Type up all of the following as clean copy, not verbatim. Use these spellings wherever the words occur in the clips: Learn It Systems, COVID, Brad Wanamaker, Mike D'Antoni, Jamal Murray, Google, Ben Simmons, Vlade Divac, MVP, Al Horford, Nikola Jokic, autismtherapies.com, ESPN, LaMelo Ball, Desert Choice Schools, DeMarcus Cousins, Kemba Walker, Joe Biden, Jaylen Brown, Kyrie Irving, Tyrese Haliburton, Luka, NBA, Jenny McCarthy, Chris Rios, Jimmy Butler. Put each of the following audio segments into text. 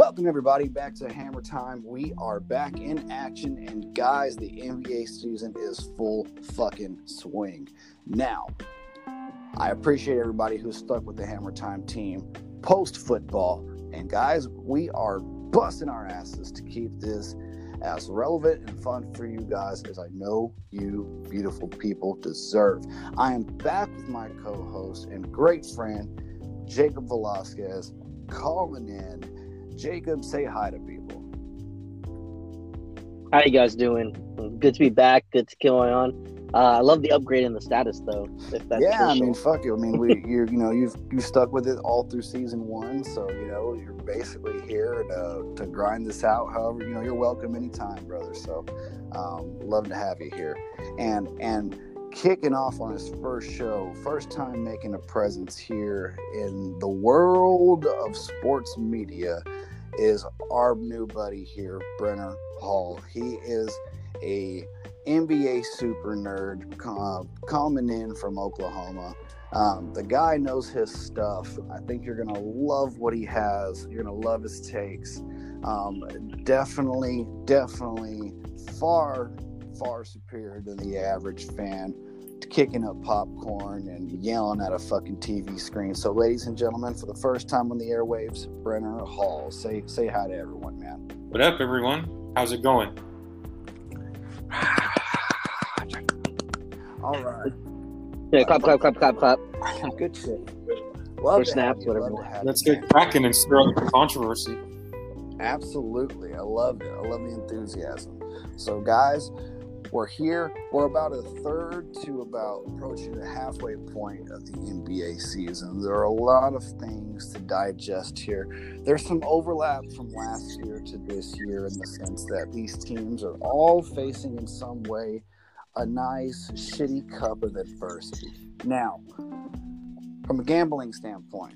Welcome, everybody, back to Hammer Time. We are back in action, and guys, the NBA season is full fucking swing. Now, I appreciate everybody who's stuck with the Hammer Time team post-football, and guys, we are busting our asses to keep this as relevant and fun for you guys as I know you beautiful people deserve. I am back with my co-host and great friend, Jacob Velasquez, calling in. Jacob, say hi to people. How you guys doing? Good to be back. Good to keep on. I love the upgrade in the status, though. If that's I mean, fuck you. I mean, you've stuck with it all through season one, so you know you're basically here to grind this out. However, you know you're welcome anytime, brother. So, love to have you here. And kicking off on his first show, first time making a presence here in the world of sports media, is our new buddy here, Brenner Hohl. He is a NBA super nerd coming in from Oklahoma. The guy knows his stuff. I think you're going to love what he has. You're going to love his takes. Definitely far superior than the average fan, kicking up popcorn and yelling at a fucking TV screen. So, ladies and gentlemen, for the first time on the airwaves, Brenner Hohl. Say hi to everyone, man. What up, everyone? How's it going? All right. Yeah, clap. Good shit. Love or snaps, whatever. Let's get cracking and stir up the controversy. Absolutely. I love it. I love the enthusiasm. So, guys, we're here. We're about a third to about approaching the halfway point of the NBA season. There are a lot of things to digest here. There's some overlap from last year to this year in the sense that these teams are all facing in some way a nice shitty cup of adversity. Now, from a gambling standpoint,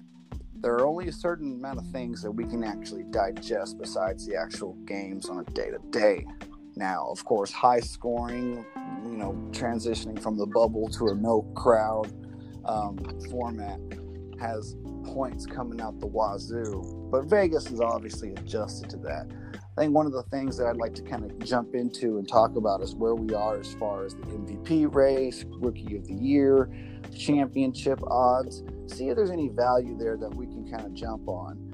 there are only a certain amount of things that we can actually digest besides the actual games on a day-to-day. Now, of course, high scoring, you know, transitioning from the bubble to a no crowd format has points coming out the wazoo. But Vegas is obviously adjusted to that. I think one of the things that I'd like to kind of jump into and talk about is where we are as far as the MVP race, Rookie of the Year, championship odds. See if there's any value there that we can kind of jump on.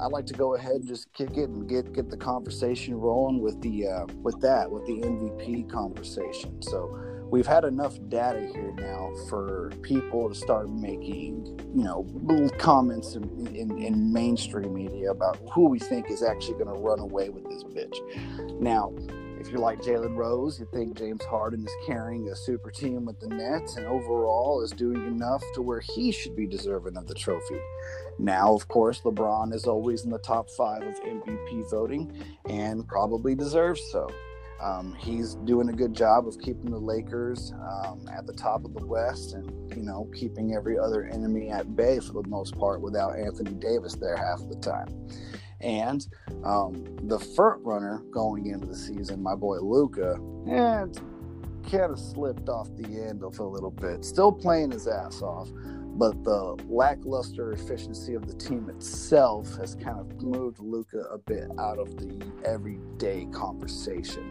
I'd like to go ahead and just kick it and get the conversation rolling with the MVP conversation. So we've had enough data here now for people to start making, you know, little comments in mainstream media about who we think is actually going to run away with this bitch. Now, if you're like Jalen Rose, you think James Harden is carrying a super team with the Nets and overall is doing enough to where he should be deserving of the trophy. Now, of course, LeBron is always in the top 5 of MVP voting and probably deserves so. He's doing a good job of keeping the Lakers at the top of the West and, you know, keeping every other enemy at bay for the most part without Anthony Davis there half of the time. And the front runner going into the season, my boy Luka, kind of slipped off the end of a little bit. Still playing his ass off, but the lackluster efficiency of the team itself has kind of moved Luka a bit out of the everyday conversation.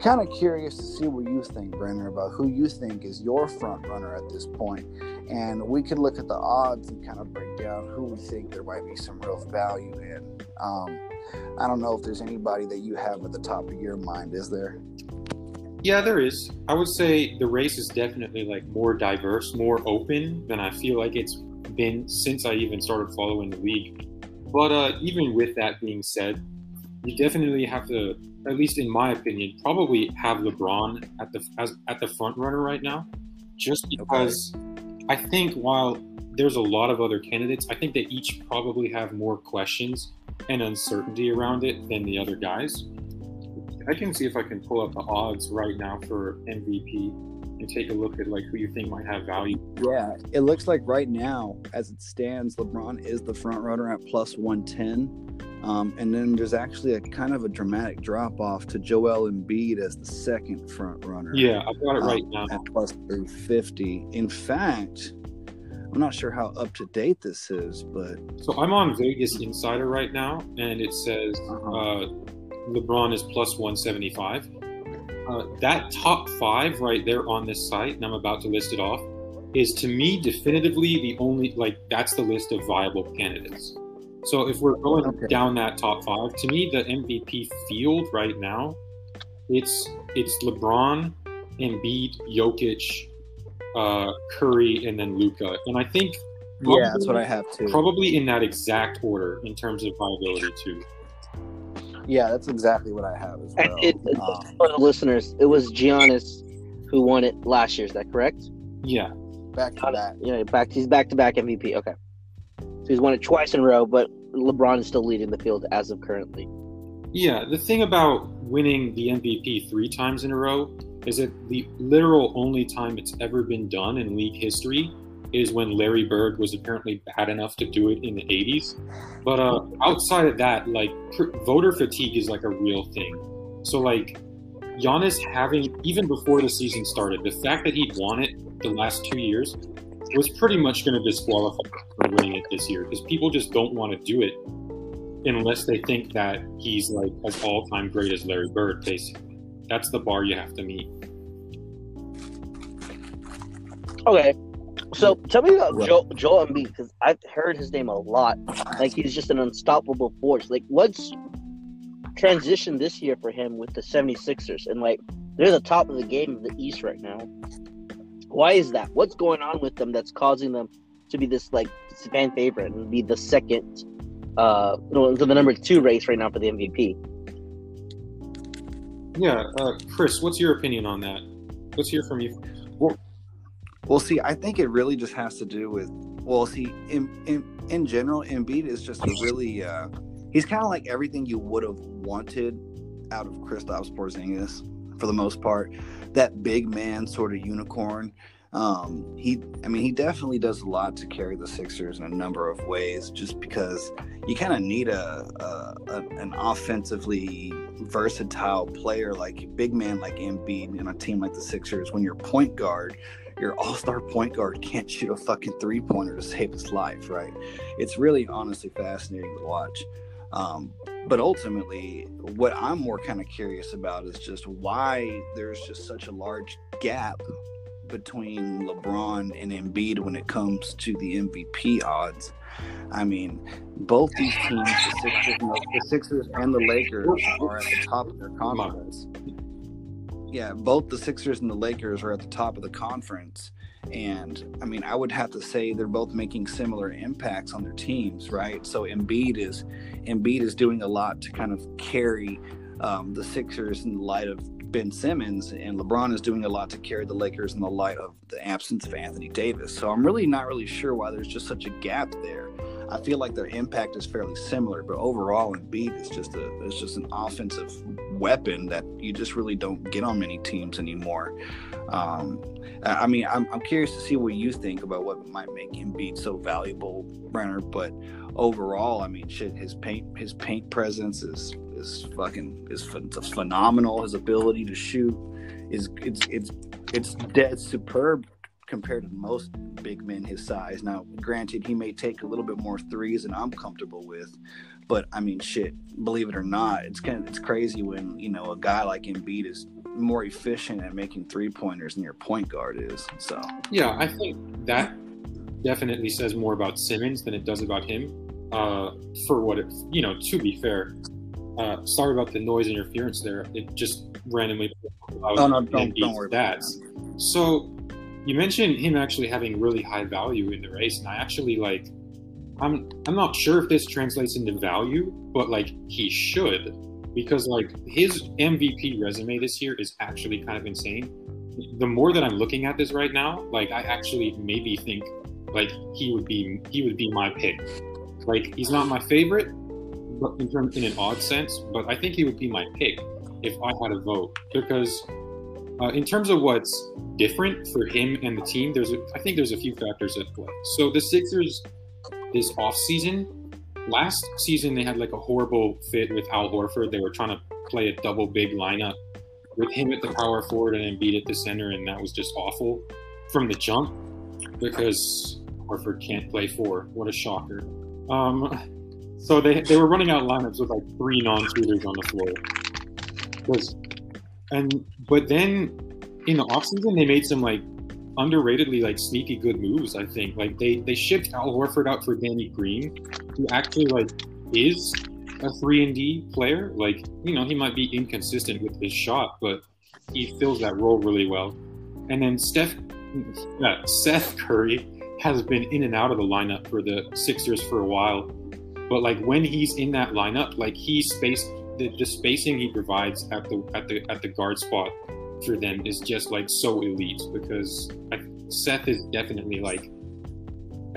Kind of curious to see what you think, Brenner, about who you think is your front runner at this point. And we could look at the odds and kind of break down who we think there might be some real value in. I don't know if there's anybody that you have at the top of your mind, is there? Yeah, there is. I would say the race is definitely like more diverse, more open than I feel like it's been since I even started following the league. But even with that being said, you definitely have to, at least in my opinion, probably have LeBron at the front runner right now, just because I think while there's a lot of other candidates, I think they each probably have more questions and uncertainty around it than the other guys. I can see if I can pull up the odds right now for MVP and take a look at like who you think might have value. Yeah, it looks like right now, as it stands, LeBron is the front runner at +110. And then there's actually a kind of a dramatic drop off to Joel Embiid as the second front runner. Yeah, I've got it right now at +350. In fact, I'm not sure how up to date this is, but so I'm on Vegas Insider right now, and it says LeBron is plus 175. That top five right there on this site, and I'm about to list it off, is to me definitively the only, like, that's the list of viable candidates. So if we're going down that top five, to me, the MVP field right now, it's LeBron, Embiid, Jokic, Curry, and then Luka. And I think probably, that's what I have too. Probably in that exact order in terms of viability too. Yeah, that's exactly what I have as well. For the listeners, it was Giannis who won it last year. Is that correct? Yeah. Back to back. Yeah, he's back-to-back MVP. Okay. So he's won it twice in a row, but LeBron is still leading the field as of currently. Yeah, the thing about winning the MVP three times in a row is that the literal only time it's ever been done in league history is when Larry Bird was apparently bad enough to do it in the 80s. But outside of that, like, voter fatigue is like a real thing. So like Giannis having, even before the season started, the fact that he'd won it the last 2 years was pretty much going to disqualify him for winning it this year, because people just don't want to do it unless they think that he's like as all-time great as Larry Bird, basically. That's the bar you have to meet. Okay. So tell me about Joel Embiid, because I've heard his name a lot. Like, he's just an unstoppable force. Like, what's transition this year for him with the 76ers? And, like, they're the top of the game of the East right now. Why is that? What's going on with them that's causing them to be this, like, fan favorite and be the second, the number two race right now for the MVP? Yeah, Chris, what's your opinion on that? Let's hear from you. Well, see, I think it really just has to do with, in general, Embiid is just a really, he's kind of like everything you would have wanted out of Kristaps Porzingis for the most part. That big man sort of unicorn. He definitely does a lot to carry the Sixers in a number of ways, just because you kind of need an offensively versatile player, like big man like Embiid, in a team like the Sixers, when your point guard, your all-star point guard, can't shoot a fucking three-pointer to save his life, right? It's really honestly fascinating to watch. But ultimately, what I'm more kind of curious about is just why there's just such a large gap between LeBron and Embiid when it comes to the MVP odds. I mean, both these teams, the Sixers and the Lakers, are at the top of their conference. Yeah, both the Sixers and the Lakers are at the top of the conference. And, I mean, I would have to say they're both making similar impacts on their teams, right? So Embiid is doing a lot to kind of carry the Sixers in the light of Ben Simmons, and LeBron is doing a lot to carry the Lakers in the light of the absence of Anthony Davis. So I'm really not really sure why there's just such a gap there. I feel like their impact is fairly similar, but overall, Embiid is just an offensive weapon that you just really don't get on many teams anymore. I'm curious to see what you think about what might make Embiid so valuable, Brenner. But overall, I mean, shit, his paint presence is phenomenal. His ability to shoot is superb compared to most big men his size. Now, granted, he may take a little bit more threes than I'm comfortable with, but I mean, shit, believe it or not, it's crazy when, you know, a guy like Embiid is more efficient at making three-pointers than your point guard is. So yeah, I think that definitely says more about Simmons than it does about him. To be fair, sorry about the noise interference there. It just randomly. Oh no, don't worry about that. So, you mentioned him actually having really high value in the race, and I actually, like, I'm not sure if this translates into value, but, like, he should, because, like, his MVP resume this year is actually kind of insane. The more that I'm looking at this right now, like, I actually maybe think, like, he would be my pick. Like, he's not my favorite, but in an odd sense, but I think he would be my pick if I had a vote, because in terms of what's different for him and the team, I think there's a few factors at play. So the Sixers this offseason, last season they had like a horrible fit with Al Horford. They were trying to play a double big lineup with him at the power forward and Embiid at the center, and that was just awful from the jump, because Horford can't play four. What a shocker. So they were running out lineups with like three non-shooters on the floor. But then in the offseason, they made some like underratedly like sneaky good moves, I think. Like they shipped Al Horford out for Danny Green, who actually like is a 3-and-D player. Like, you know, he might be inconsistent with his shot, but he fills that role really well. And then Seth Curry has been in and out of the lineup for the Sixers for a while. But like when he's in that lineup, like the spacing he provides at the guard spot for them is just like so elite, because Seth is definitely like,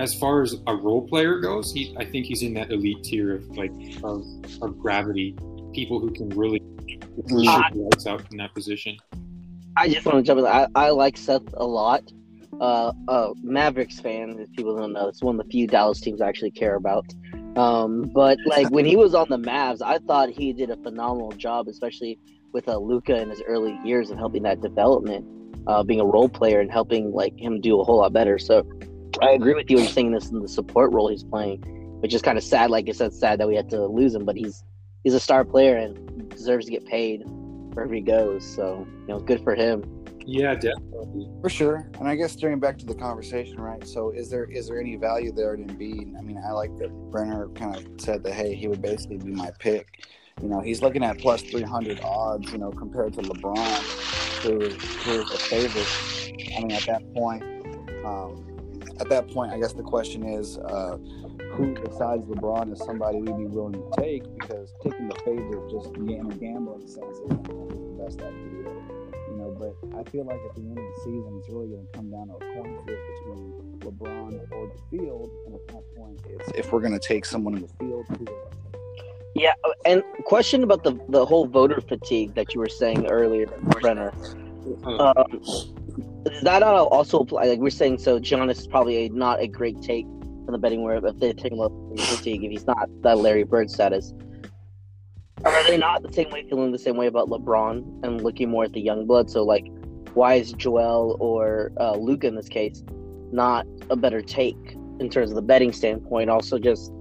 as far as a role player goes, I think he's in that elite tier of gravity, people who can really shoot lights out in that position. I just want to jump in. I like Seth a lot. Mavericks fan, if people don't know, it's one of the few Dallas teams I actually care about. But like when he was on the Mavs, I thought he did a phenomenal job, especially with Luka in his early years and helping that development, being a role player and helping like him do a whole lot better. So I agree with you when you're saying this in the support role he's playing, which is kind of sad. Like I said, sad that we had to lose him, but he's a star player and deserves to get paid wherever he goes. So, you know, good for him. Yeah, definitely. For sure. And I guess steering back to the conversation, right? So is there any value there in Embiid? I mean, I like that Brenner kind of said that, hey, he would basically be my pick. You know, he's looking at plus 300 odds, you know, compared to LeBron, who is a favorite. I mean, at that point, I guess the question is, who besides LeBron is somebody we'd be willing to take? Because taking the favorite, just gambling sense, isn't the best idea. You know, but I feel like at the end of the season, it's really going to come down to a coin flip between LeBron or the field. And at that point, it's if we're going to take someone in the field. Yeah, and question about the whole voter fatigue that you were saying earlier, Brenner. Does that also apply? Like we're saying, so Giannis is probably not a great take in the betting world if they take him up in fatigue, if he's not that Larry Bird status. Are they not feeling the same way about LeBron and looking more at the young blood? So like, why is Joel or Luka in this case not a better take in terms of the betting standpoint? Also, just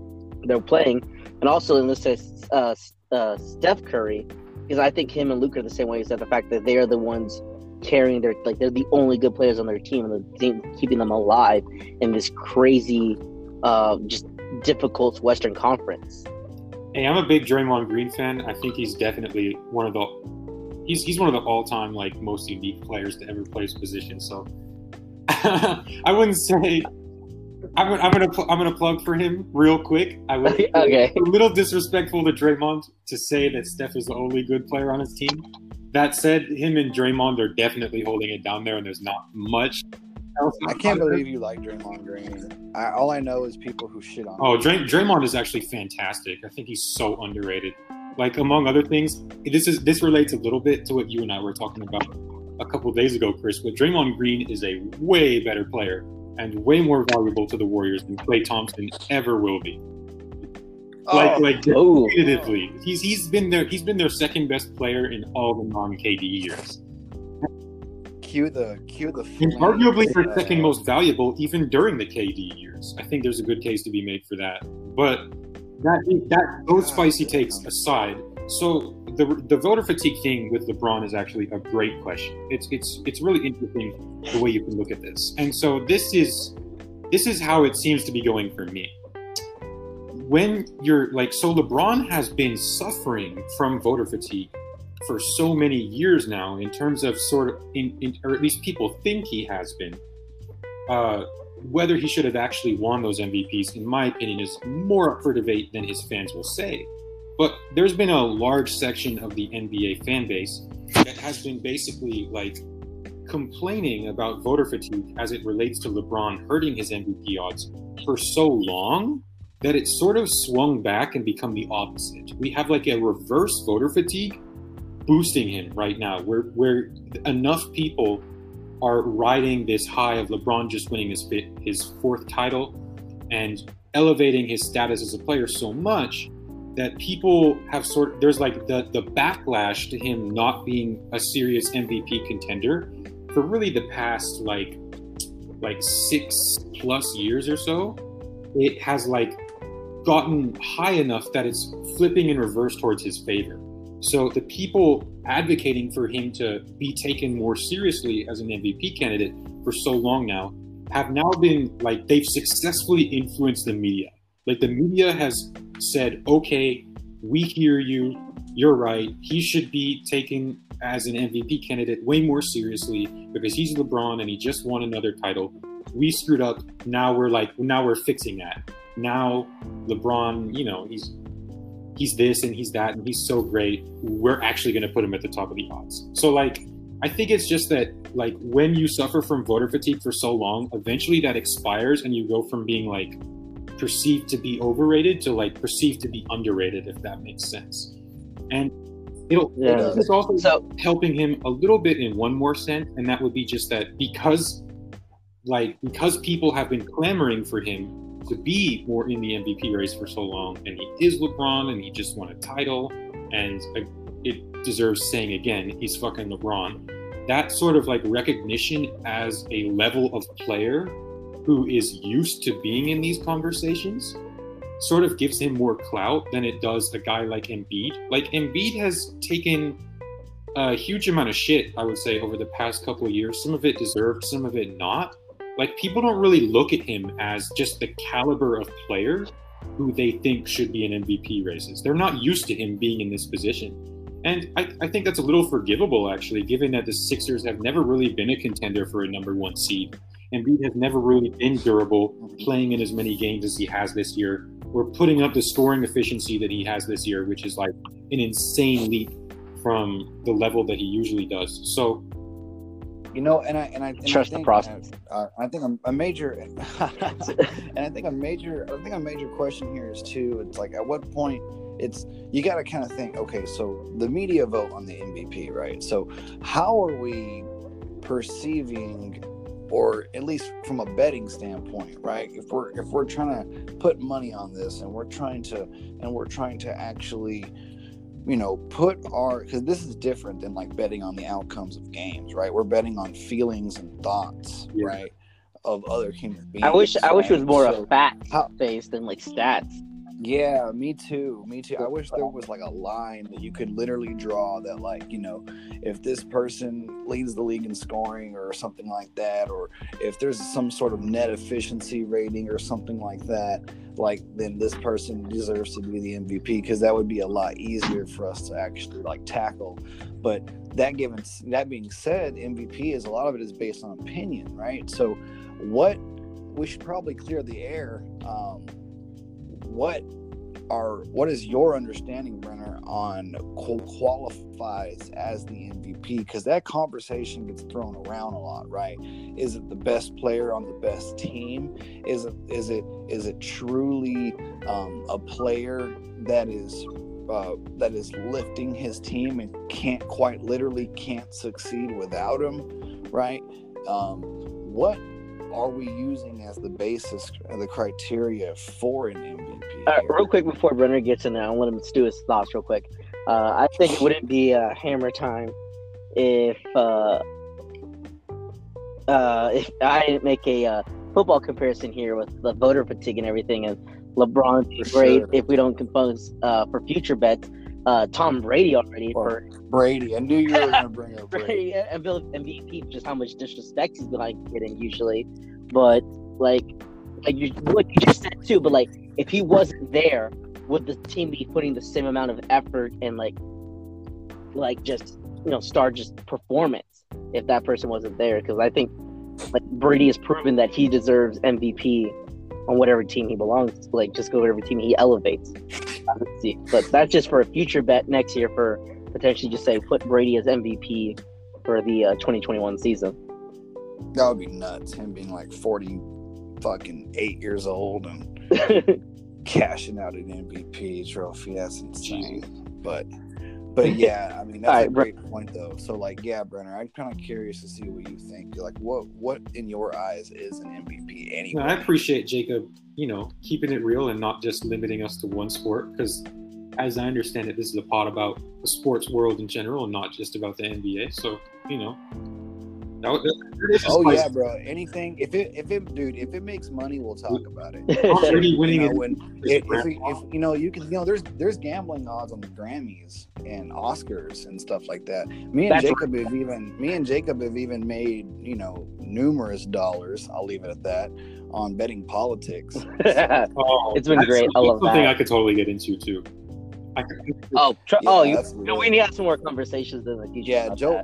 they're playing, and also in this case, Steph Curry, because I think him and Luka are the same way. Is that the fact that they are the ones carrying their, like, they're the only good players on their team and the team keeping them alive in this crazy, just difficult Western Conference. Hey, I'm a big Draymond Green fan. I think he's definitely one of the all-time like most unique players to ever play his position. So I wouldn't say I'm gonna plug for him real quick. I would okay. A little disrespectful to Draymond to say that Steph is the only good player on his team. That said, him and Draymond are definitely holding it down there, and there's not much else. I can't believe you like Draymond Green. All I know is people who shit on him. Oh, Draymond is actually fantastic. I think he's so underrated. Like, among other things, this relates a little bit to what you and I were talking about a couple of days ago, Chris, but Draymond Green is a way better player and way more valuable to the Warriors than Klay Thompson ever will be. Definitively. He's been their second best player in all the non-KD years. Cue the. And arguably their second most valuable, even during the KD years. I think there's a good case to be made for that. But those spicy takes aside, so the voter fatigue thing with LeBron is actually a great question. It's really interesting the way you can look at this. And so this is how it seems to be going for me. When you're like, so LeBron has been suffering from voter fatigue for so many years now, in terms of sort of, or at least people think he has been. Whether he should have actually won those MVPs, in my opinion, is more up for debate than his fans will say. But there's been a large section of the NBA fan base that has been basically like complaining about voter fatigue as it relates to LeBron hurting his MVP odds for so long, that it sort of swung back and become the opposite. We have like a reverse voter fatigue boosting him right now, where enough people are riding this high of LeBron just winning his fourth title and elevating his status as a player so much that people have there's like the backlash to him not being a serious MVP contender for really the past like like 6+ years or so, it has like gotten high enough that it's flipping in reverse towards his favor. So the people advocating for him to be taken more seriously as an MVP candidate for so long now have now been like, they've successfully influenced the media. Like the media has said, okay, we hear you, you're right, he should be taken as an MVP candidate way more seriously because he's LeBron and he just won another title. We screwed up, now we're fixing that. Now LeBron, you know, he's this and he's that and he's so great, we're actually gonna put him at the top of the odds. So like, I think it's just that like when you suffer from voter fatigue for so long, eventually that expires and you go from being like perceived to be overrated to like perceived to be underrated, if that makes sense. And it's also helping him a little bit in one more sense, and that would be just that because people have been clamoring for him to be more in the MVP race for so long, and he is LeBron and he just won a title, and it deserves saying again, he's fucking LeBron. That sort of like recognition as a level of player who is used to being in these conversations sort of gives him more clout than it does a guy like Embiid. Like Embiid has taken a huge amount of shit, I would say, over the past couple of years. Some of it deserved, some of it not. Like people don't really look at him as just the caliber of player who they think should be in MVP races. They're not used to him being in this position. And I think that's a little forgivable, actually, given that the Sixers have never really been a contender for a number one seed. Embiid has never really been durable, playing in as many games as he has this year. We're putting up the scoring efficiency that he has this year, which is like an insane leap from the level that he usually does. So, you know, and I trust the process. I think a major question here is too, it's like at what point it's, you got to kind of think, okay, so the media vote on the MVP, right? So how are we perceiving, or at least from a betting standpoint, right? If we're trying to put money on this and we're trying to actually, you know, put our, because this is different than like betting on the outcomes of games, right? We're betting on feelings and thoughts, yeah, right, of other human beings. I wish it was more a fact-based than like stats. Yeah, me too. I wish there was like a line that you could literally draw that, like, you know, if this person leads the league in scoring or something like that, or if there's some sort of net efficiency rating or something like that, like then this person deserves to be the MVP, because that would be a lot easier for us to actually like tackle. But that being said, MVP is, a lot of it is based on opinion, right? So we should probably clear the air. What is your understanding, Brenner, on qualifies as the MVP? Because that conversation gets thrown around a lot, right? Is it the best player on the best team? Is it truly a player that is lifting his team and can't succeed without him, right? What are we using as the basis, the criteria for an MVP? Real quick before Brenner gets in there, I want him to do his thoughts real quick. I think it wouldn't be hammer time if I didn't make a football comparison here with the voter fatigue and everything. And LeBron's great, sure, if we don't compose for future bets. Tom Brady already. I knew you were going to bring up Brady. And Bill MVP, just how much disrespect he's been getting usually. But, like you just said too, but, like, if he wasn't there, would the team be putting the same amount of effort and, like just, you know, star just performance if that person wasn't there? Because I think, like, Brady has proven that he deserves MVP on whatever team he belongs to. Like, just go whatever team he elevates. See, but that's just for a future bet next year, for potentially just say put Brady as MVP for the 2021 season. That would be nuts. Him being like 48 years old and cashing out an MVP trophy. That's insane. But yeah, I mean that's a great point though. So like, yeah, Brenner, I'm kind of curious to see what you think. You're like, what in your eyes is an MVP anyway? No, I appreciate Jacob, you know, keeping it real and not just limiting us to one sport, because as I understand it, this is a pod about the sports world in general and not just about the NBA. So, you know, No. Oh yeah, bro. Anything if it makes money, we'll talk about it. There's gambling odds on the Grammys and Oscars and stuff like that. Me and Jacob have even made numerous dollars. I'll leave it at that on betting politics. It's been great. I love that. Something I could totally get into too. We need to have some more conversations in the future. Joe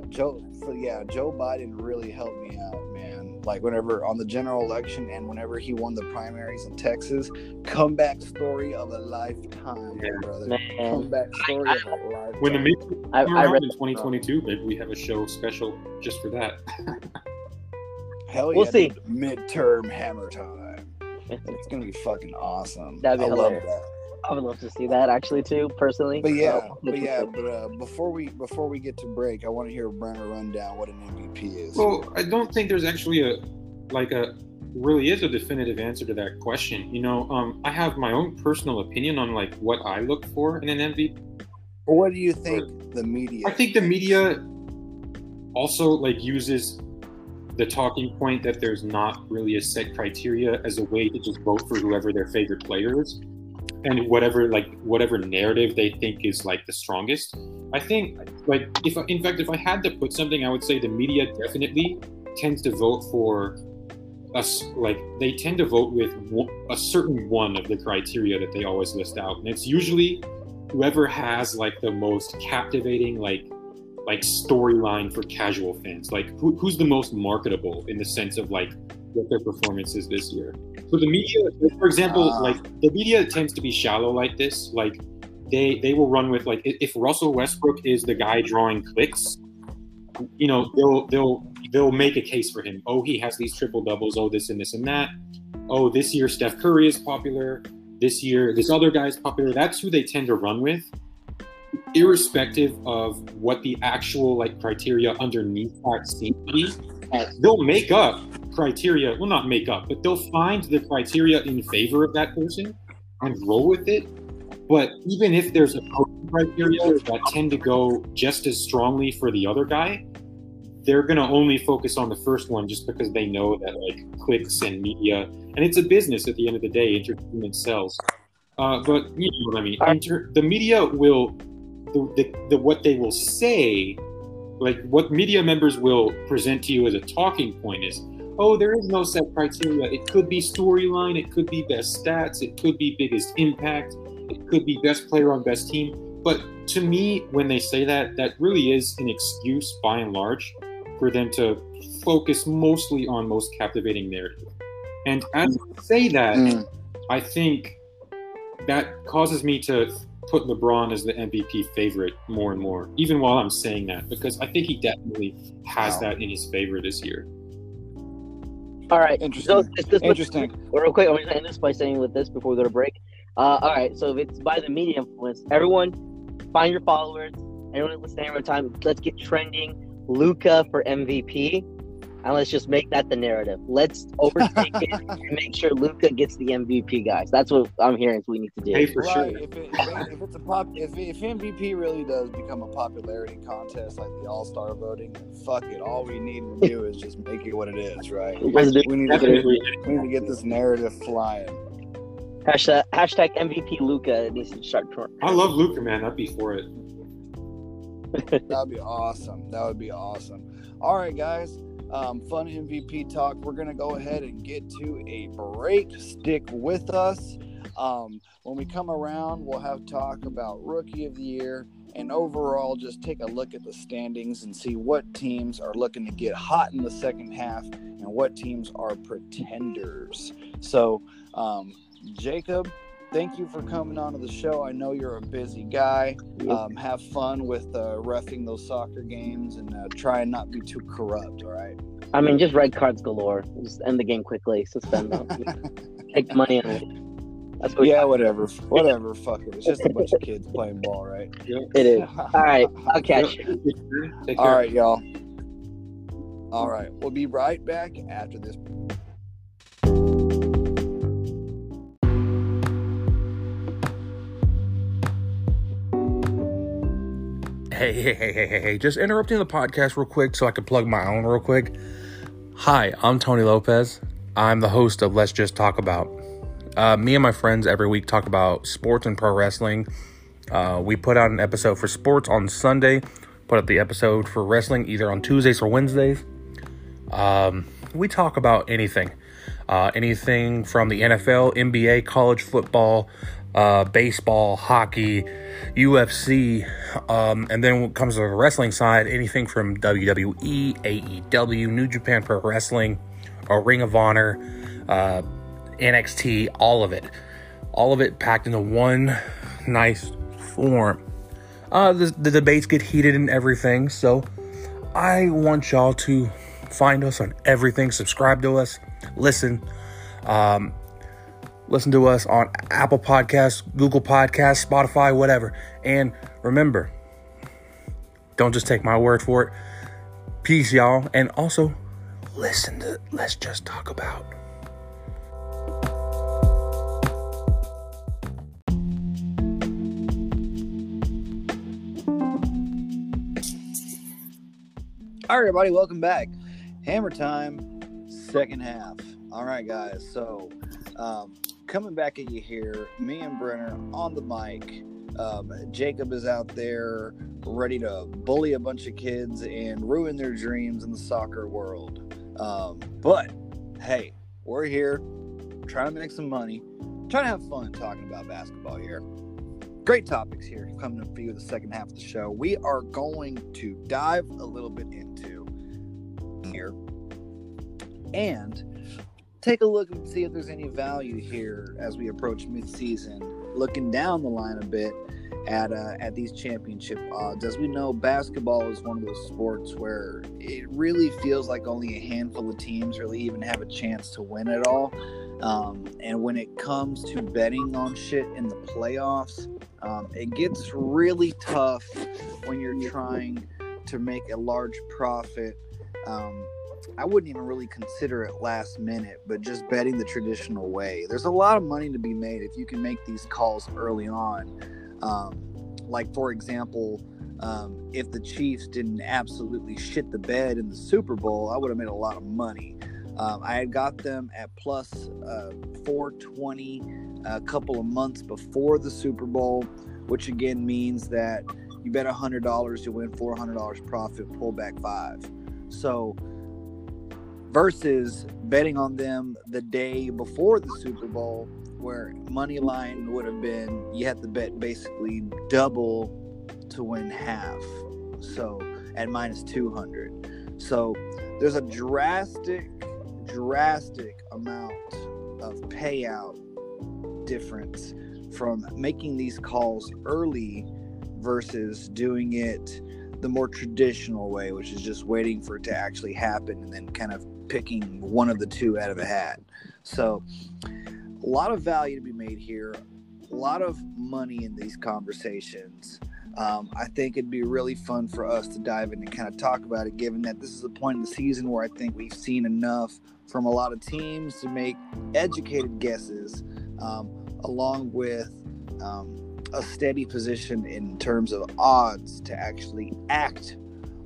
Biden really helped me out, man. Like whenever on the general election and whenever he won the primaries in Texas, comeback story of a lifetime, brother. Man. Comeback story of a lifetime. When the midterms are in 2022, maybe we have a show special just for that. Hell yeah! We'll see. Midterm hammer time. It's gonna be fucking awesome. That'd be hilarious. Love that. I would love to see that actually too, personally. But before we get to break, I want to hear Brenner run down what an MVP is. Well, I don't think there's actually a definitive answer to that question. I have my own personal opinion on like what I look for in an MVP. Well, what do you think the media? I think the media also like uses the talking point that there's not really a set criteria as a way to just vote for whoever their favorite player is. And whatever narrative they think is like the strongest. I think if I had to put something, I would say the media definitely tends to vote for us. Like they tend to vote with a certain one of the criteria that they always list out, and it's usually whoever has like the most captivating like storyline for casual fans. Like who's the most marketable in the sense of like what their performance is this year. So the media, for example, like the media tends to be shallow like this. Like they will run with like if Russell Westbrook is the guy drawing clicks, they'll make a case for him. Oh, he has these triple doubles. Oh, this and this and that. Oh, this year Steph Curry is popular. This year this other guy is popular. That's who they tend to run with, irrespective of what the actual like criteria underneath that seems to be. They'll make up criteria, well not make up, but they'll find the criteria in favor of that person and roll with it. But even if there's opposing criteria that tend to go just as strongly for the other guy, they're gonna only focus on the first one just because they know that like clicks and media, and it's a business at the end of the day, entertainment sells. But you know what I mean. The media will what they will say, like what media members will present to you as a talking point is, oh, there is no set criteria. It could be storyline. It could be best stats. It could be biggest impact. It could be best player on best team. But to me, when they say that, that really is an excuse by and large for them to focus mostly on most captivating narrative. And as I say that, I think that causes me to put LeBron as the MVP favorite more and more, even while I'm saying that, because I think he definitely has that in his favor this year. All right. Interesting. Real quick, I'm going to end this by saying with this before we go to break. All right. So if it's by the media influence, everyone find your followers. Everyone listening every time. Let's get trending Luka for MVP. And let's just make that the narrative. Let's overtake it and make sure Luka gets the MVP, guys. That's what I'm hearing is we need to do. Hey, for sure. If MVP really does become a popularity contest like the All-Star voting, then fuck it. All we need to do is just make it what it is, right? We need to get this narrative flying. Hashtag MVP Luka. It needs to start touring. I love Luka, man. I'd be for it. That'd be awesome. That would be awesome. All right, guys. Fun MVP talk. We're going to go ahead and get to a break. Stick with us. When we come around, we'll have talk about Rookie of the Year and overall just take a look at the standings and see what teams are looking to get hot in the second half and what teams are pretenders. So, Jacob, thank you for coming on to the show. I know you're a busy guy. Have fun with reffing those soccer games and try and not be too corrupt, all right? I mean, just red cards galore. Just end the game quickly. Suspend them. Take money on it. That's what whatever. Fuck it. It's just a bunch of kids playing ball, right? Yep. It is. All right. I'll catch you. All right, y'all. All right. We'll be right back after this. Hey, just interrupting the podcast real quick so I can plug my own real quick. Hi, I'm Tony Lopez. I'm the host of Let's Just Talk About. Me and my friends every week talk about sports and pro wrestling. We put out an episode for sports on Sunday, put up the episode for wrestling either on Tuesdays or Wednesdays. We talk about anything. Anything from the NFL, NBA, college football, baseball, hockey, UFC, and then when it comes to the wrestling side, anything from WWE, AEW, New Japan Pro Wrestling, or Ring of Honor, NXT, all of it packed into one nice form. The debates get heated and everything, so I want y'all to find us on everything, subscribe to us, listen to us on Apple Podcasts, Google Podcasts, Spotify, whatever. And remember, don't just take my word for it. Peace, y'all. And also, listen to Let's Just Talk About. All right, everybody, welcome back. Hammer time, second half. All right, guys, so... coming back at you here, me and Brenner on the mic. Jacob is out there ready to bully a bunch of kids and ruin their dreams in the soccer world. But, hey, we're here trying to make some money, trying to have fun talking about basketball here. Great topics here coming up for you in the second half of the show. We are going to dive a little bit into here and take a look and see if there's any value here as we approach mid-season, looking down the line a bit at these championship odds. As we know, basketball is one of those sports where it really feels like only a handful of teams really even have a chance to win it all. And when it comes to betting on shit in the playoffs, it gets really tough when you're trying to make a large profit. I wouldn't even really consider it last minute, but just betting the traditional way. There's a lot of money to be made if you can make these calls early on. Like, for example, if the Chiefs didn't absolutely shit the bed in the Super Bowl, I would have made a lot of money. I had got them at plus 420 a couple of months before the Super Bowl, which again means that you bet $100 to win $400 profit, pull back 5. So... versus betting on them the day before the Super Bowl, where money line would have been you had to bet basically double to win half, so at minus 200. So there's a drastic amount of payout difference from making these calls early versus doing it the more traditional way, which is just waiting for it to actually happen and then kind of picking one of the two out of a hat. So a lot of value to be made here, a lot of money in these conversations. I think it'd be really fun for us to dive in and kind of talk about it, given that this is a point in the season where I think we've seen enough from a lot of teams to make educated guesses, along with a steady position in terms of odds to actually act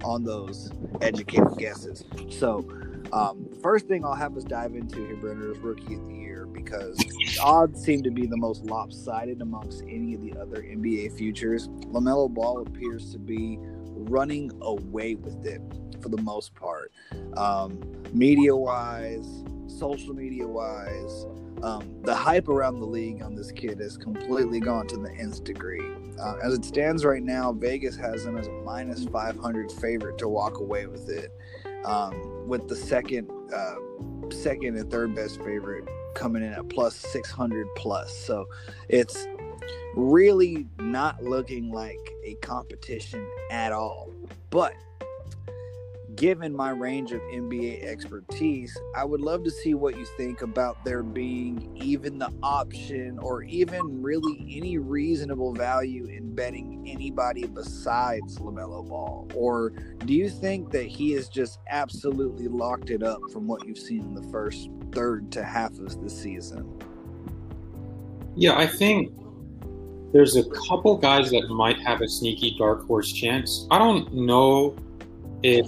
on those educated guesses. So the first thing I'll have us dive into here, Brenner, is Rookie of the Year, because the odds seem to be the most lopsided amongst any of the other NBA futures. LaMelo Ball appears to be running away with it for the most part. Media-wise, social media-wise, the hype around the league on this kid has completely gone to the nth degree. As it stands right now, Vegas has him as a minus 500 favorite to walk away with it, with the second and third best favorite coming in at plus 600 plus. So it's really not looking like a competition at all. But given my range of NBA expertise, I would love to see what you think about there being even the option or even really any reasonable value in betting anybody besides LaMelo Ball. Or do you think that he has just absolutely locked it up from what you've seen in the first third to half of the season? Yeah, I think There's a couple guys that might have a sneaky dark horse chance. I don't know if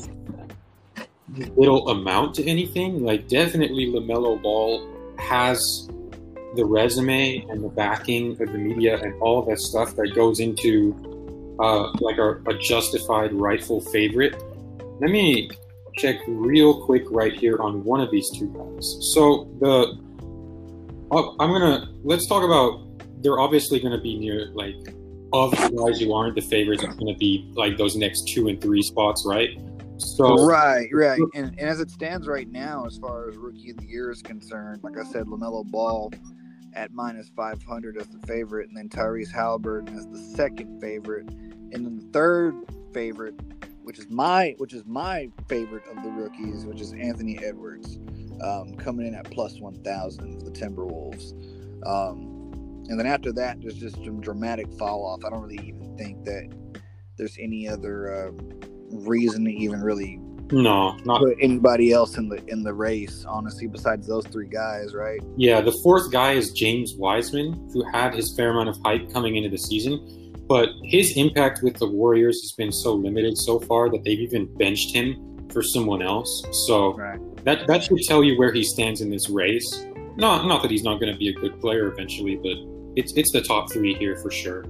it'll amount to anything. Like, definitely LaMelo Ball has the resume and the backing of the media and all that stuff that goes into a justified rightful favorite. Let me check real quick right here on one of these two guys. So let's talk about, they're obviously going to be near, like, of the guys who aren't the favorites, it's going to be like those next 2 and 3 spots, right? So right. And as it stands right now, as far as Rookie of the Year is concerned, like I said, LaMelo Ball at -500 as the favorite, and then Tyrese Haliburton as the second favorite, and then the third favorite, which is my favorite of the rookies, which is Anthony Edwards, coming in at +1,000 for the Timberwolves. And then after that, there's just some dramatic fall off. I don't really even think that there's any other reason to even really put anybody else in the race, honestly, besides those three guys, right? Yeah, the fourth guy is James Wiseman, who had his fair amount of hype coming into the season, but his impact with the Warriors has been so limited so far that they've even benched him for someone else. So right. That should tell you where he stands in this race. Not that he's not going to be a good player eventually, but it's the top three here for sure.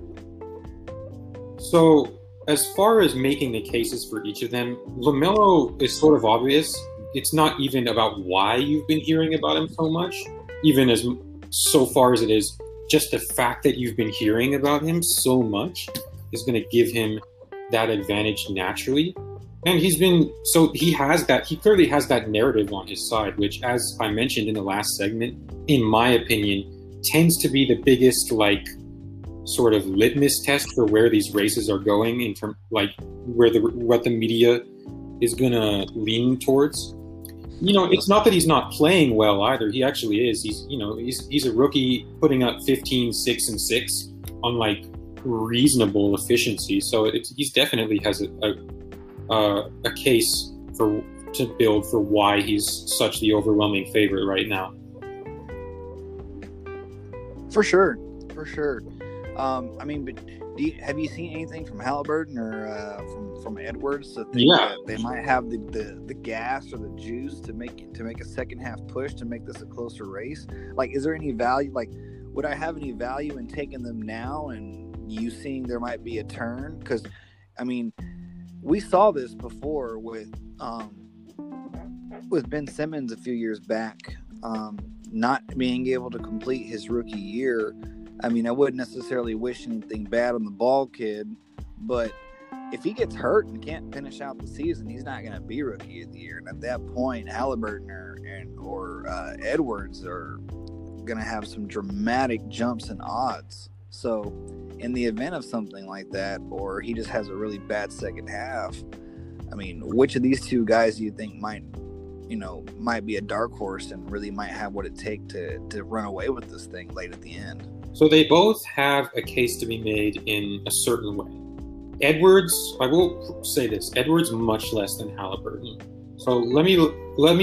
So as far as making the cases for each of them, LaMelo is sort of obvious. It's not even about why you've been hearing about him so much, even as so far as it is just the fact that you've been hearing about him so much is going to give him that advantage naturally. And he clearly has that narrative on his side, which, as I mentioned in the last segment, in my opinion, tends to be the biggest, like, sort of litmus test for where these races are going in terms, like, what the media is gonna lean towards. You know, it's not that he's not playing well either. He actually is. He's a rookie putting up 15, 6, and 6 on, like, reasonable efficiency. So he's definitely has a case to build for why he's such the overwhelming favorite right now. For sure. Have you seen anything from Haliburton or from Edwards that they might have the gas or the juice to make a second half push to make this a closer race? Like, is there any value? Like, would I have any value in taking them now and you seeing there might be a turn? Because, I mean, we saw this before with Ben Simmons a few years back, not being able to complete his rookie year. I mean, I wouldn't necessarily wish anything bad on the Ball kid, but if he gets hurt and can't finish out the season, he's not going to be Rookie of the Year. And at that point, Haliburton or Edwards are going to have some dramatic jumps in odds. So in the event of something like that, or he just has a really bad second half, I mean, which of these two guys do you think might be a dark horse and really might have what it takes to run away with this thing late at the end? So they both have a case to be made in a certain way. Edwards, I will say this, Edwards much less than Haliburton. So let me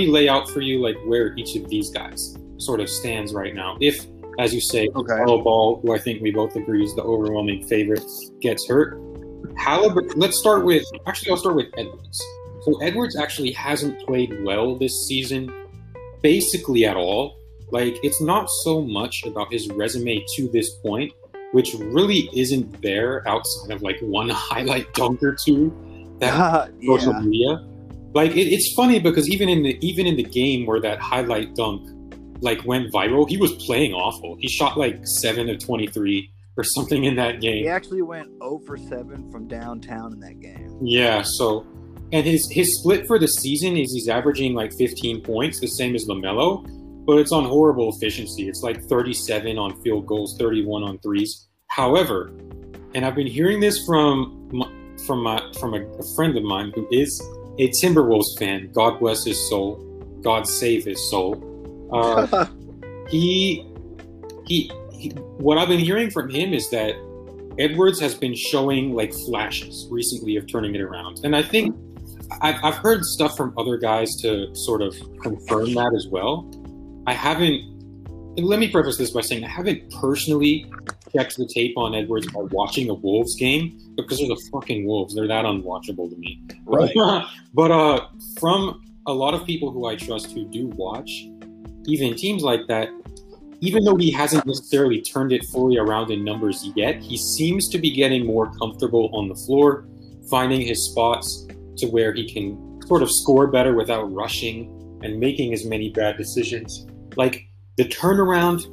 lay out for you, like, where each of these guys sort of stands right now. If, as you say, LaMelo Ball, who I think we both agree is the overwhelming favorite, gets hurt. I'll start with Edwards. So Edwards actually hasn't played well this season, basically at all. Like, it's not so much about his resume to this point, which really isn't there outside of, like, one highlight dunk or two that social media. Like, it's funny because even in the game where that highlight dunk, like, went viral, he was playing awful. He shot like 7 of 23 or something in that game. He actually went 0 for 7 from downtown in that game. Yeah, so, and his split for the season is he's averaging like 15 points, the same as LaMelo, but it's on horrible efficiency. It's like 37 on field goals, 31 on threes. However, and I've been hearing this from a friend of mine who is a Timberwolves fan. God bless his soul. God save his soul. What I've been hearing from him is that Edwards has been showing, like, flashes recently of turning it around. And I think I've heard stuff from other guys to sort of confirm that as well. I haven't, and let me preface this by saying I haven't personally checks the tape on Edwards by watching a Wolves game because they're the fucking Wolves. They're that unwatchable to me. Right. But from a lot of people who I trust who do watch, even teams like that, even though he hasn't necessarily turned it fully around in numbers yet, he seems to be getting more comfortable on the floor, finding his spots to where he can sort of score better without rushing and making as many bad decisions. Like, the turnaround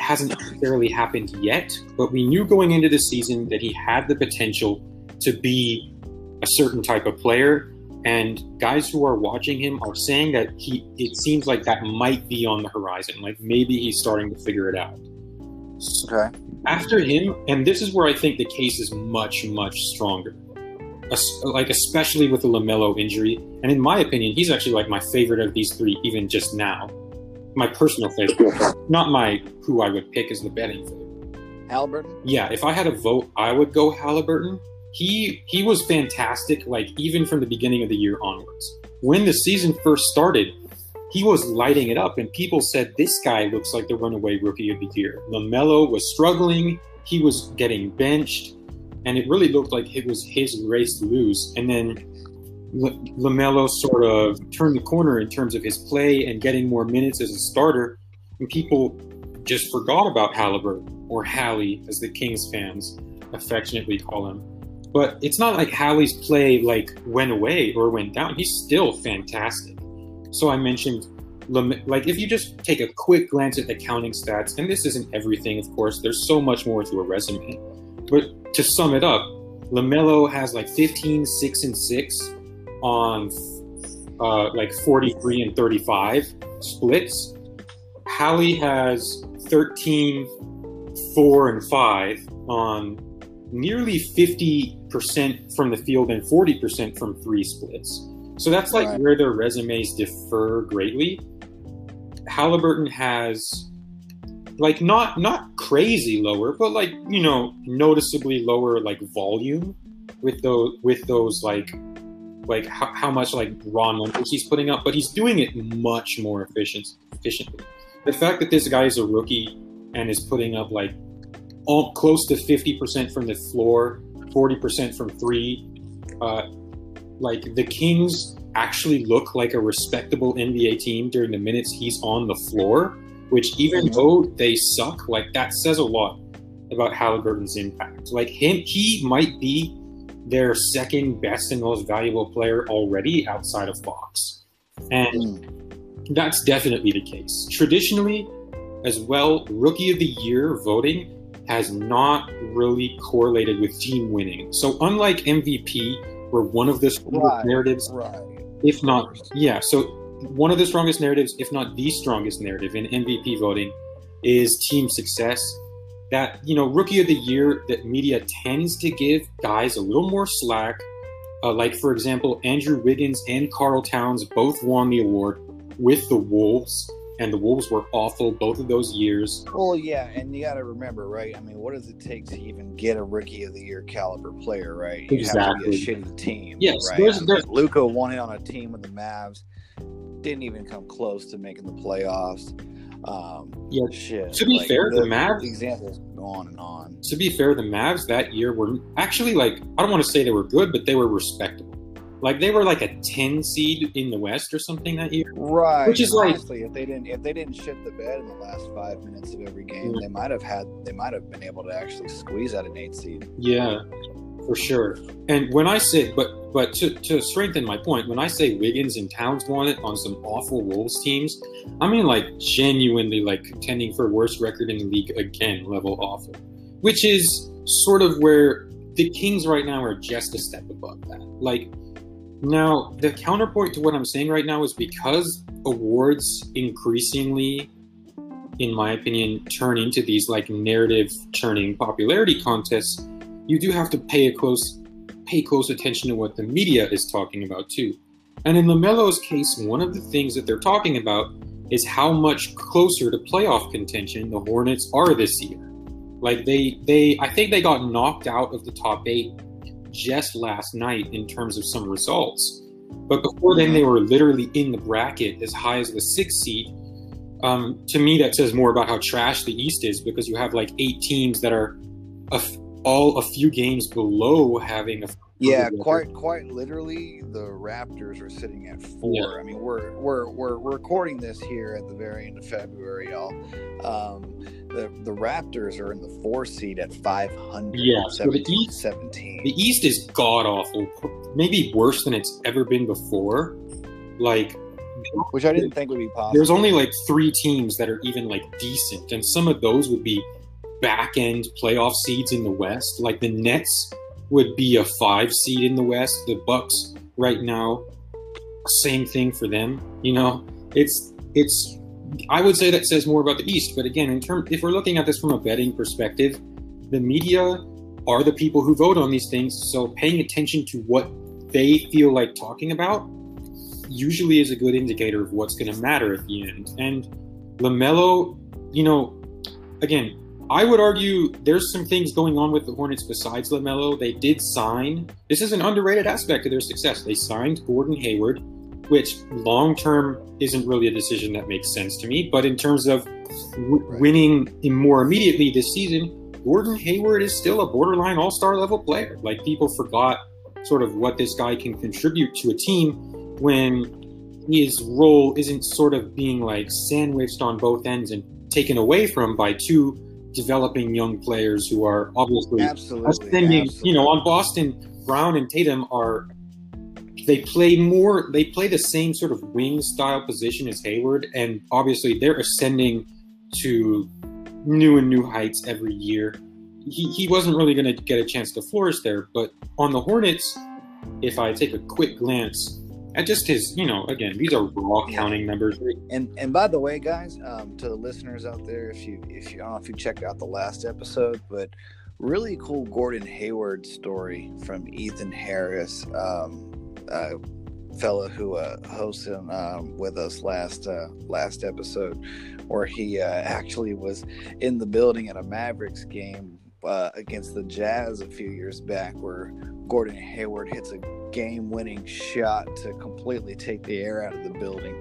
hasn't necessarily happened yet, but we knew going into the season that he had the potential to be a certain type of player, and guys who are watching him are saying that it seems like that might be on the horizon. Like, maybe he's starting to figure it out. Okay. After him, and this is where I think the case is much, much stronger. Like, especially with the LaMelo injury. And in my opinion, he's actually like my favorite of these three, even just now. My personal favorite, not my who I would pick as the betting favorite. Haliburton? Yeah, if I had a vote, I would go Haliburton. He was fantastic, like, even from the beginning of the year onwards. When the season first started, he was lighting it up, and people said, this guy looks like the runaway rookie of the year. LaMelo was struggling, he was getting benched, and it really looked like it was his race to lose. And then LaMelo sort of turned the corner in terms of his play and getting more minutes as a starter, and people just forgot about Haliburton, or Hallie, as the Kings fans affectionately call him. But it's not like Hallie's play like went away or went down. He's still fantastic. So I mentioned, like, if you just take a quick glance at the counting stats, and this isn't everything, of course, there's so much more to a resume. But to sum it up, LaMelo has like 15, 6, and 6 on like 43 and 35 splits. Hallie has 13, 4, and 5 on nearly 50% from the field and 40% from three splits. So that's like where their resumes differ greatly. Haliburton has like not crazy lower, but like, you know, noticeably lower like volume with those like how much like raw numbers he's putting up, but he's doing it much more efficiently. The fact that this guy is a rookie and is putting up like all close to 50% from the floor, 40% from three. Like, the Kings actually look like a respectable NBA team during the minutes he's on the floor, which, even though they suck, like, that says a lot about Haliburton's impact. Like, he might be their second best and most valuable player already outside of Fox. And that's definitely the case. Traditionally, as well, Rookie of the Year voting has not really correlated with team winning. So unlike MVP, where one of the strongest narratives, if not, so one of the strongest narratives, if not the strongest narrative in MVP voting, is team success. That, you know, Rookie of the Year, that media tends to give guys a little more slack. Like, for example, Andrew Wiggins and Karl Towns both won the award with the Wolves, and the Wolves were awful both of those years. Well, yeah, and you got to remember, right? I mean, what does it take to even get a Rookie of the Year caliber player, right? You exactly. Have to be a shitty team. Yes, right? There's Luka won it on a team with the Mavs. Didn't even come close to making the playoffs. To be fair, the Mavs... Examples on and on. To be fair, the Mavs that year were actually, like, I don't want to say they were good, but they were respectable. Like, they were like a 10 seed in the West or something that year, right? Which is honestly, like, if they didn't shit the bed in the last 5 minutes of every game, they might have been able to actually squeeze out an 8 seed. Yeah, for sure. And when I say, but to strengthen my point, when I say Wiggins and Towns won it on some awful Wolves teams, I mean like genuinely like contending for worst record in the league again, level awful, which is sort of where the Kings right now are just a step above that, like. Now, the counterpoint to what I'm saying right now is because awards increasingly, in my opinion, turn into these like narrative churning popularity contests, you do have to pay close attention to what the media is talking about too. And in LaMelo's case, one of the things that they're talking about is how much closer to playoff contention the Hornets are this year. Like, I think they got knocked out of the top 8 just last night in terms of some results, but before then they were literally in the bracket as high as the 6th seed, To me, that says more about how trash the East is, because you have like eight teams that are all a few games below having a. Yeah, quite literally, the Raptors are sitting at 4. Yeah. I mean, we're recording this here at the very end of February, y'all. The Raptors are in the 4 seed at 500. Yeah, so the East is god awful, maybe worse than it's ever been before. Like, which I didn't think would be possible. There's only like 3 teams that are even like decent, and some of those would be back end playoff seeds in the West, like the Nets. Would be a 5 seed in the West. The Bucks right now, same thing for them. You know, it's. I would say that says more about the East. But again, if we're looking at this from a betting perspective, the media are the people who vote on these things. So paying attention to what they feel like talking about usually is a good indicator of what's going to matter at the end. And LaMelo, you know, again. I would argue there's some things going on with the Hornets besides LaMelo. They did sign. This is an underrated aspect of their success. They signed Gordon Hayward, which long-term isn't really a decision that makes sense to me. But in terms of winning more immediately this season, Gordon Hayward is still a borderline all-star level player. Like, people forgot sort of what this guy can contribute to a team when his role isn't sort of being like sandwiched on both ends and taken away from by two developing young players who are obviously ascending. You know, on Boston, Brown and Tatum they play the same sort of wing style position as Hayward, and obviously they're ascending to new heights every year. He wasn't really going to get a chance to flourish there, but on the Hornets, if I take a quick glance at just his, you know, again, these are raw counting numbers. And by the way, guys, to the listeners out there, if you I don't know if you checked out the last episode, but really cool Gordon Hayward story from Ethan Harris, fella who hosted with us last episode, where he actually was in the building at a Mavericks game against the Jazz a few years back, where Gordon Hayward hits a game-winning shot to completely take the air out of the building.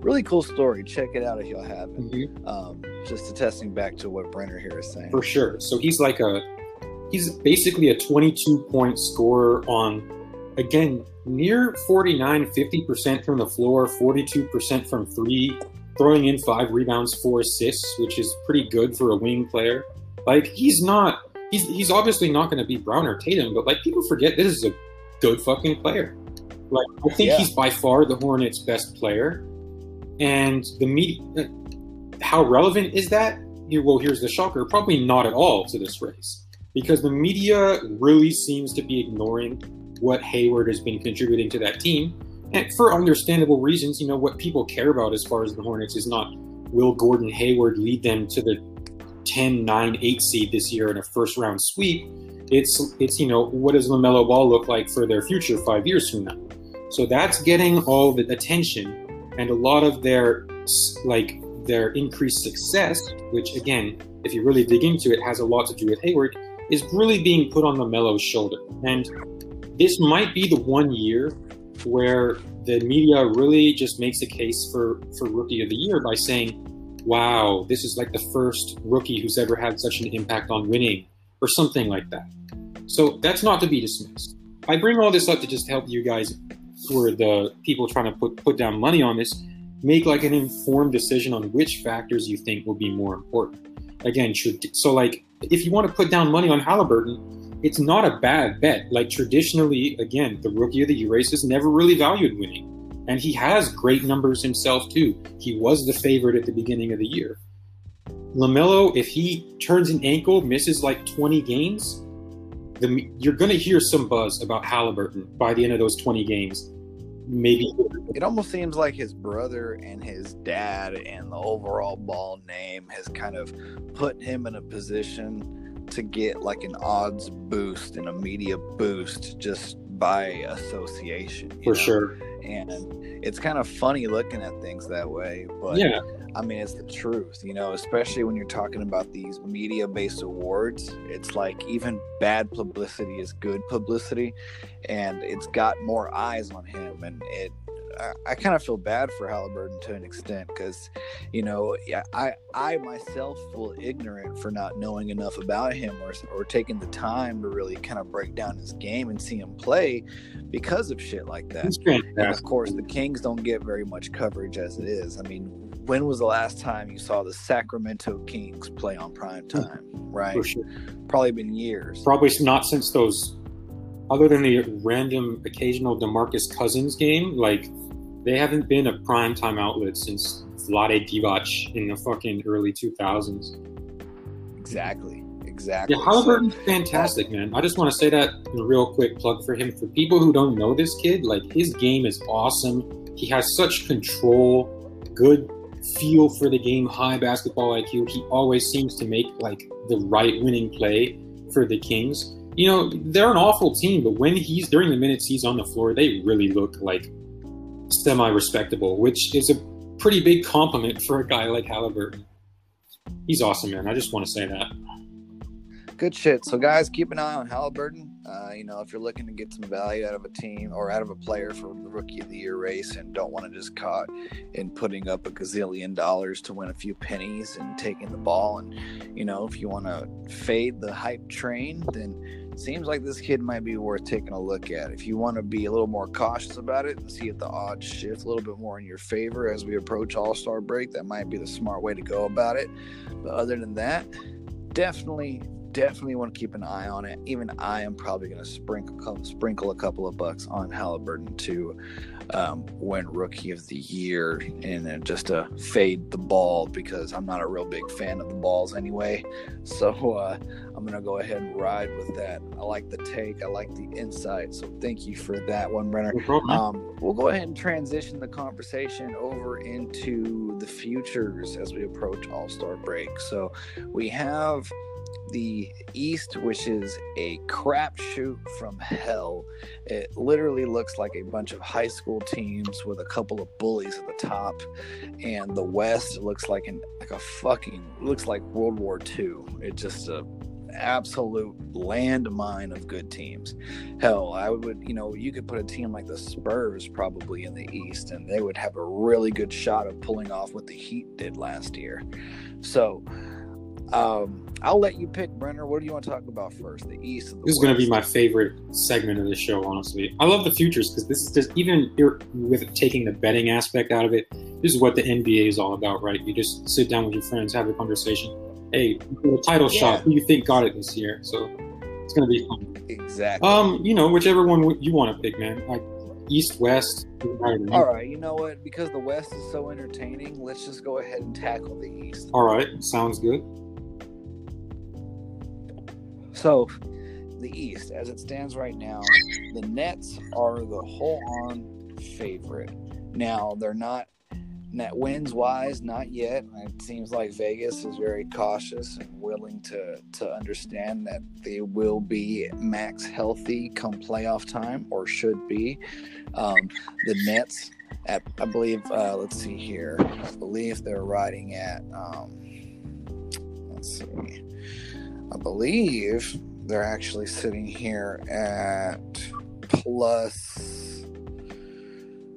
Really cool story. Check it out if y'all haven't. Mm-hmm. Just attesting back to what Brenner here is saying. For sure. So he's basically a 22-point scorer on, again, near 49, 50% from the floor, 42% from three, throwing in 5 rebounds, 4 assists, which is pretty good for a wing player. Like, he's obviously not going to be Brown or Tatum, but like, people forget this is a good fucking player. Like, I think he's by far the Hornets' best player. And the media, how relevant is that? Well, here's the shocker. Probably not at all to this race, because the media really seems to be ignoring what Hayward has been contributing to that team. And for understandable reasons, you know, what people care about as far as the Hornets is not, will Gordon Hayward lead them to the 10-9-8 seed this year in a first round sweep? It's you know, what does LaMelo Ball look like for their future 5 years from now? So that's getting all the attention, and a lot of their increased success, which again, if you really dig into it, has a lot to do with Hayward, is really being put on LaMelo's shoulder. And this might be the one year where the media really just makes a case for Rookie of the Year by saying, wow, this is like the first rookie who's ever had such an impact on winning, or something like that. So that's not to be dismissed. I bring all this up to just help you guys, who are the people trying to put down money on this, make like an informed decision on which factors you think will be more important. Again, so like, if you want to put down money on Haliburton, it's not a bad bet. Like, traditionally, again, the Rookie of the Year race has never really valued winning. And he has great numbers himself, too. He was the favorite at the beginning of the year. LaMelo, if he turns an ankle, misses like 20 games, you're going to hear some buzz about Haliburton by the end of those 20 games. Maybe. It almost seems like his brother and his dad and the overall Ball name has kind of put him in a position to get like an odds boost and a media boost just by association. For sure. And it's kind of funny looking at things that way, but yeah. I mean, it's the truth, you know, especially when you're talking about these media-based awards. It's like, even bad publicity is good publicity, and it's got more eyes on him. And it I kind of feel bad for Haliburton to an extent because, you know, I myself feel ignorant for not knowing enough about him or taking the time to really kind of break down his game and see him play because of shit like that. And of course, the Kings don't get very much coverage as it is. I mean, when was the last time you saw the Sacramento Kings play on prime time? Right? For sure. Probably been years. Probably not since those. Other than the random occasional DeMarcus Cousins game, like, they haven't been a primetime outlet since Vlade Divac in the fucking early 2000s. Exactly. Yeah, Haliburton's fantastic, man. I just want to say that in a real quick plug for him. For people who don't know this kid, like, his game is awesome. He has such control, good feel for the game, high basketball IQ. He always seems to make, like, the right winning play for the Kings. You know, they're an awful team, but when he's during the minutes he's on the floor, they really look like semi-respectable, which is a pretty big compliment for a guy like Haliburton. He's awesome, man. I just want to say that. Good shit. So, guys, keep an eye on Haliburton. You know, if you're looking to get some value out of a team or out of a player for the Rookie of the Year race and don't want to just caught in putting up a gazillion dollars to win a few pennies and taking the ball. And, you know, if you want to fade the hype train, then it seems like this kid might be worth taking a look at. If you want to be a little more cautious about it and see if the odds shift a little bit more in your favor as we approach All-Star break, that might be the smart way to go about it. But other than that, definitely want to keep an eye on it. Even I am probably going to sprinkle a couple of bucks on Haliburton to win Rookie of the Year and then just to fade the ball because I'm not a real big fan of the balls anyway. So I'm going to go ahead and ride with that. I like the take. I like the insight. So thank you for that one, Brenner. No problem. We'll go ahead and transition the conversation over into the futures as we approach All-Star break. So we have the East, which is a crapshoot from hell. It literally looks like a bunch of high school teams with a couple of bullies at the top, and the West looks like looks like World War II. It's just a absolute landmine of good teams. Hell, I would, you know, you could put a team like the Spurs probably in the East, and they would have a really good shot of pulling off what the Heat did last year. So. I'll let you pick, Brenner. What do you want to talk about first? The East or the West? This is going to be my favorite segment of the show, honestly. I love the futures because this is just, even with taking the betting aspect out of it, this is what the NBA is all about, right? You just sit down with your friends, have a conversation. Hey, the title shot, who do you think got it this year? So it's going to be fun. Exactly. You know, whichever one you want to pick, man. Like East, West. All right, you know what? Because the West is so entertaining, let's just go ahead and tackle the East. All right, sounds good. So, the East, as it stands right now, the Nets are the whole-on favorite. Now, they're not net wins-wise, not yet. It seems like Vegas is very cautious and willing to understand that they will be max healthy come playoff time, or should be. The Nets, I believe, let's see here. I believe they're riding at, let's see. I believe they're actually sitting here at plus,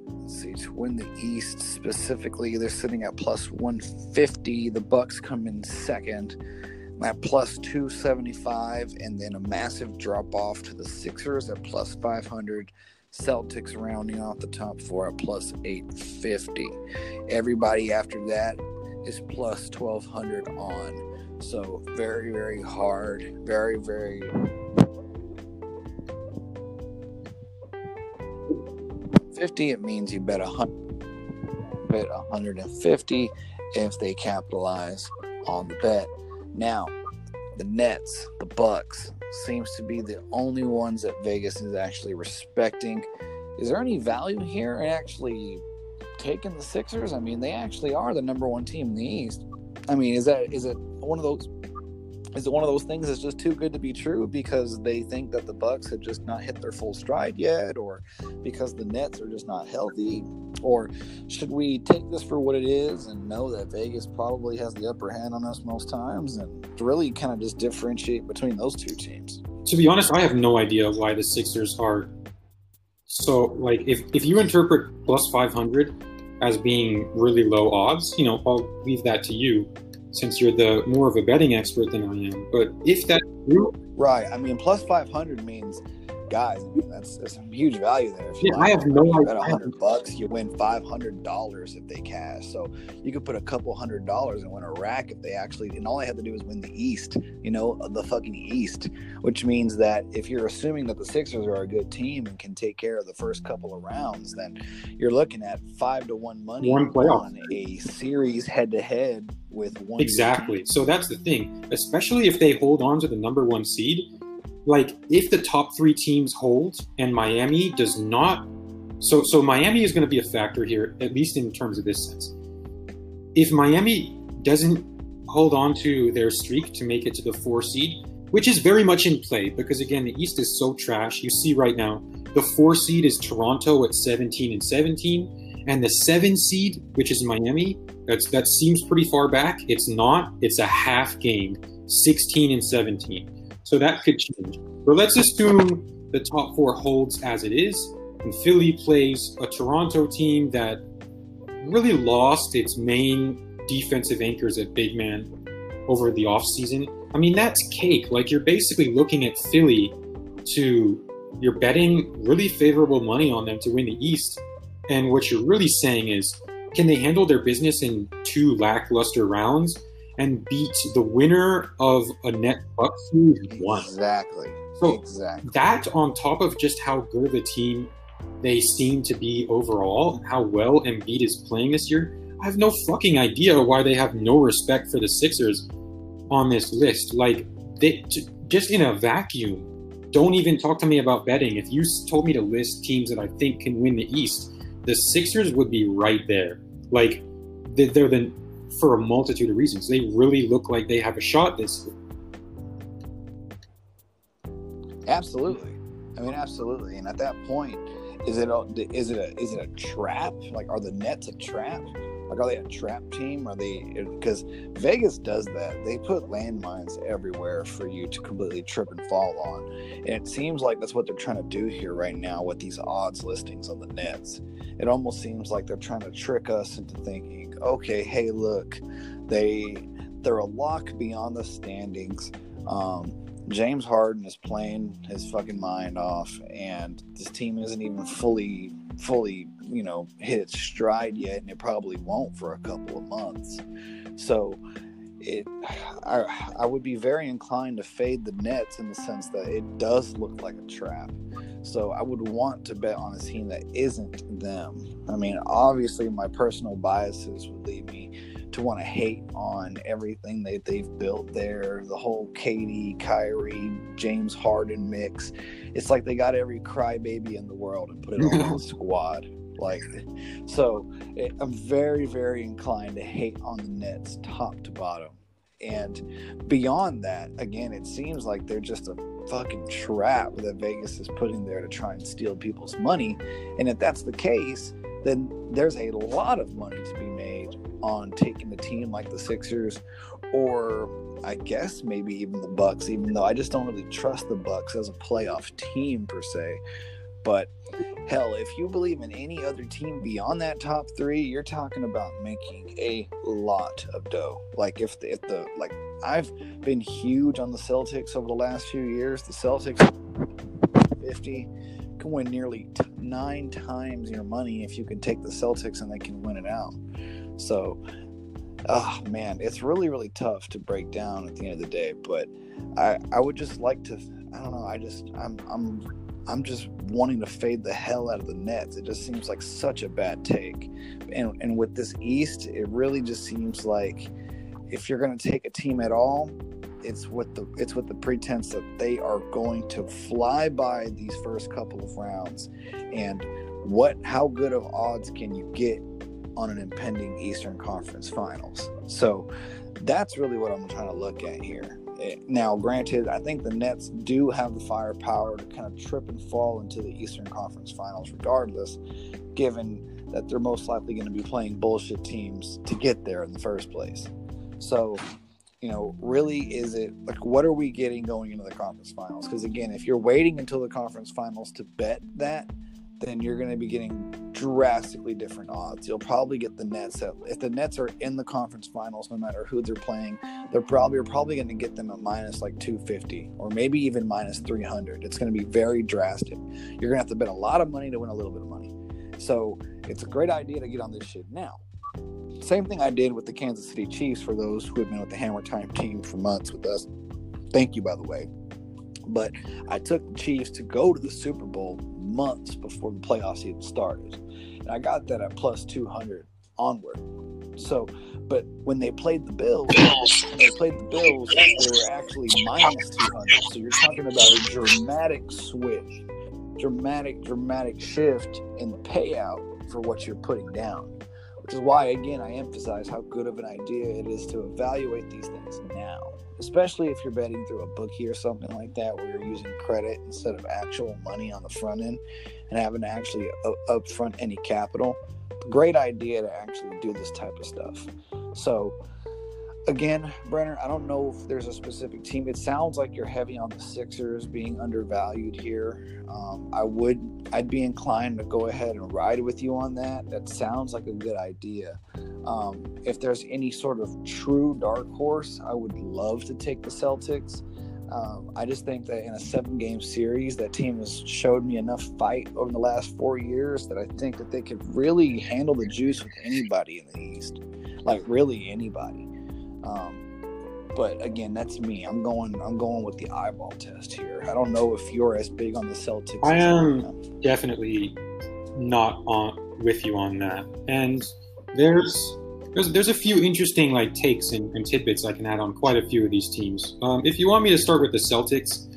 let's see, to win the East specifically, they're sitting at plus 150. The Bucks come in second at plus 275, and then a massive drop off to the Sixers at plus 500. Celtics rounding off the top four at plus 850. Everybody after that is plus 1200 on. So very, very hard, very, very. It means you bet 150 if they capitalize on the bet. Now, the Nets, the Bucks, seems to be the only ones that Vegas is actually respecting. Is there any value here in actually taking the Sixers? I mean, they actually are the number one team in the East. I mean, is it one of those things that's just too good to be true because they think that the Bucks have just not hit their full stride yet, or because the Nets are just not healthy? Or should we take this for what it is and know that Vegas probably has the upper hand on us most times and really kind of just differentiate between those two teams? To be honest, I have no idea why the Sixers are So, like, if you interpret plus 500 as being really low odds, you know, I'll leave that to you, since you're the more of a betting expert than I am. But if that's true, right? I mean, plus 500 means, guys, I mean, that's a huge value there. If I have no idea. At $100, you win $500 if they cash. So you could put a couple $100 and win a rack if they actually. And all they have to do is win the East. You know, the fucking East, which means that if you're assuming that the Sixers are a good team and can take care of the first couple of rounds, then you're looking at 5 to 1 money on a series head to head with one. Exactly. Team. So that's the thing, especially if they hold on to the number one seed. Like, if the top three teams hold and Miami does not, so Miami is going to be a factor here, at least in terms of this sense. If Miami doesn't hold on to their streak to make it to the 4 seed, which is very much in play because, again, the East is so trash. You see right now, the 4 seed is Toronto at 17-17, and the 7 seed, which is Miami, that seems pretty far back. It's not. It's a half game, 16-17. So that could change. But let's assume the top 4 holds as it is, and Philly plays a Toronto team that really lost its main defensive anchors at big man over the offseason. I mean, that's cake. Like, you're basically looking at Philly to, you're betting really favorable money on them to win the East. And what you're really saying is, can they handle their business in 2 lackluster rounds and beat the winner of a net Bucks series 1? Exactly. So that, on top of just how good of a team they seem to be overall, and how well Embiid is playing this year, I have no fucking idea why they have no respect for the Sixers on this list. Like, they just in a vacuum, don't even talk to me about betting. If you told me to list teams that I think can win the East, the Sixers would be right there. Like, they're the... for a multitude of reasons. They really look like they have a shot this year. Absolutely. I mean, absolutely. And at that point, is it a trap? Like, are the Nets a trap? Like, are they a trap team? Are they, because Vegas does that. They put landmines everywhere for you to completely trip and fall on. And it seems like that's what they're trying to do here right now with these odds listings on the Nets. It almost seems like they're trying to trick us into thinking, okay, hey, look, they're a lock beyond the standings. James Harden is playing his fucking mind off, and this team isn't even fully, you know, hit its stride yet, and it probably won't for a couple of months. So I would be very inclined to fade the Nets in the sense that it does look like a trap. So I would want to bet on a team that isn't them. I mean, obviously my personal biases would lead me to want to hate on everything that they've built there, the whole KD, Kyrie, James Harden mix. It's like they got every crybaby in the world and put it on the squad. Like, so I'm very, very inclined to hate on the Nets top to bottom. And beyond that, again, it seems like they're just a fucking trap that Vegas is putting there to try and steal people's money. And if that's the case, then there's a lot of money to be made on taking a team like the Sixers, or I guess maybe even the Bucks, even though I just don't really trust the Bucks as a playoff team per se. But hell, if you believe in any other team beyond that top 3, you're talking about making a lot of dough. Like, if I've been huge on the Celtics over the last few years. The Celtics 50 can win nearly 9 times your money if you can take the Celtics and they can win it out. So, oh man, it's really, really tough to break down at the end of the day. But I would just like to, I don't know, I'm just wanting to fade the hell out of the Nets. It just seems like such a bad take. And with this East, it really just seems like if you're going to take a team at all, it's with the pretense that they are going to fly by these first couple of rounds. And how good of odds can you get on an impending Eastern Conference Finals? So that's really what I'm trying to look at here. Now, granted, I think the Nets do have the firepower to kind of trip and fall into the Eastern Conference Finals regardless, given that they're most likely going to be playing bullshit teams to get there in the first place. So, you know, really, is it like, what are we getting going into the conference finals? Because, again, if you're waiting until the conference finals to bet that, then you're going to be getting drastically different odds. You'll probably get the Nets. If the Nets are in the conference finals, no matter who they're playing, you're probably going to get them at minus like 250 or maybe even minus 300. It's going to be very drastic. You're going to have to bet a lot of money to win a little bit of money. So it's a great idea to get on this shit now. Same thing I did with the Kansas City Chiefs for those who have been with the Hammer Time team for months with us. Thank you, by the way. But I took the Chiefs to go to the Super Bowl months before the playoff season started. And I got that at plus 200 onward. So, but when they played the Bills, they were actually minus 200. So you're talking about a dramatic switch, dramatic shift in the payout for what you're putting down. Which is why, again, I emphasize how good of an idea it is to evaluate these things now, especially if you're betting through a bookie or something like that where you're using credit instead of actual money on the front end and having to actually upfront any capital. Great idea to actually do this type of stuff. So, again, Brenner, I don't know if there's a specific team. It sounds like you're heavy on the Sixers being undervalued here. I'd be inclined to go ahead and ride with you on that. That sounds like a good idea. If there's any sort of true dark horse, I would love to take the Celtics. I just think that in a 7-game series, that team has showed me enough fight over the last 4 years that I think that they could really handle the juice with anybody in the East, like really anybody. But again, that's me. I'm going with the eyeball test here. I don't know if you're as big on the Celtics. I am definitely not with you on that. And there's a few interesting like takes and tidbits I can add on quite a few of these teams. If you want me to start with the Celtics,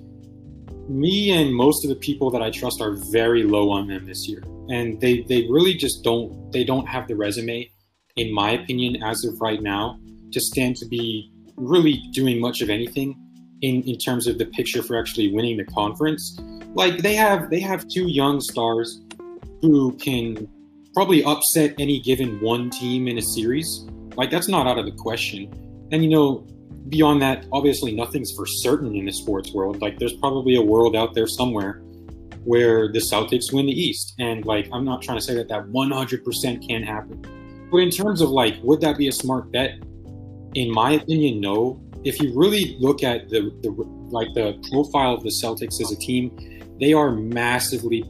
me and most of the people that I trust are very low on them this year, and they really just don't have the resume, in my opinion, as of right now, to stand to be really doing much of anything in terms of the picture for actually winning the conference. Like they have two young stars who can probably upset any given one team in a series. Like that's not out of the question. And beyond that, obviously nothing's for certain in the sports world. Like there's probably a world out there somewhere where the Celtics win the East. And like, I'm not trying to say that 100% can't happen. But in terms of like, would that be a smart bet? In my opinion, no. If you really look at the profile of the Celtics as a team, they are massively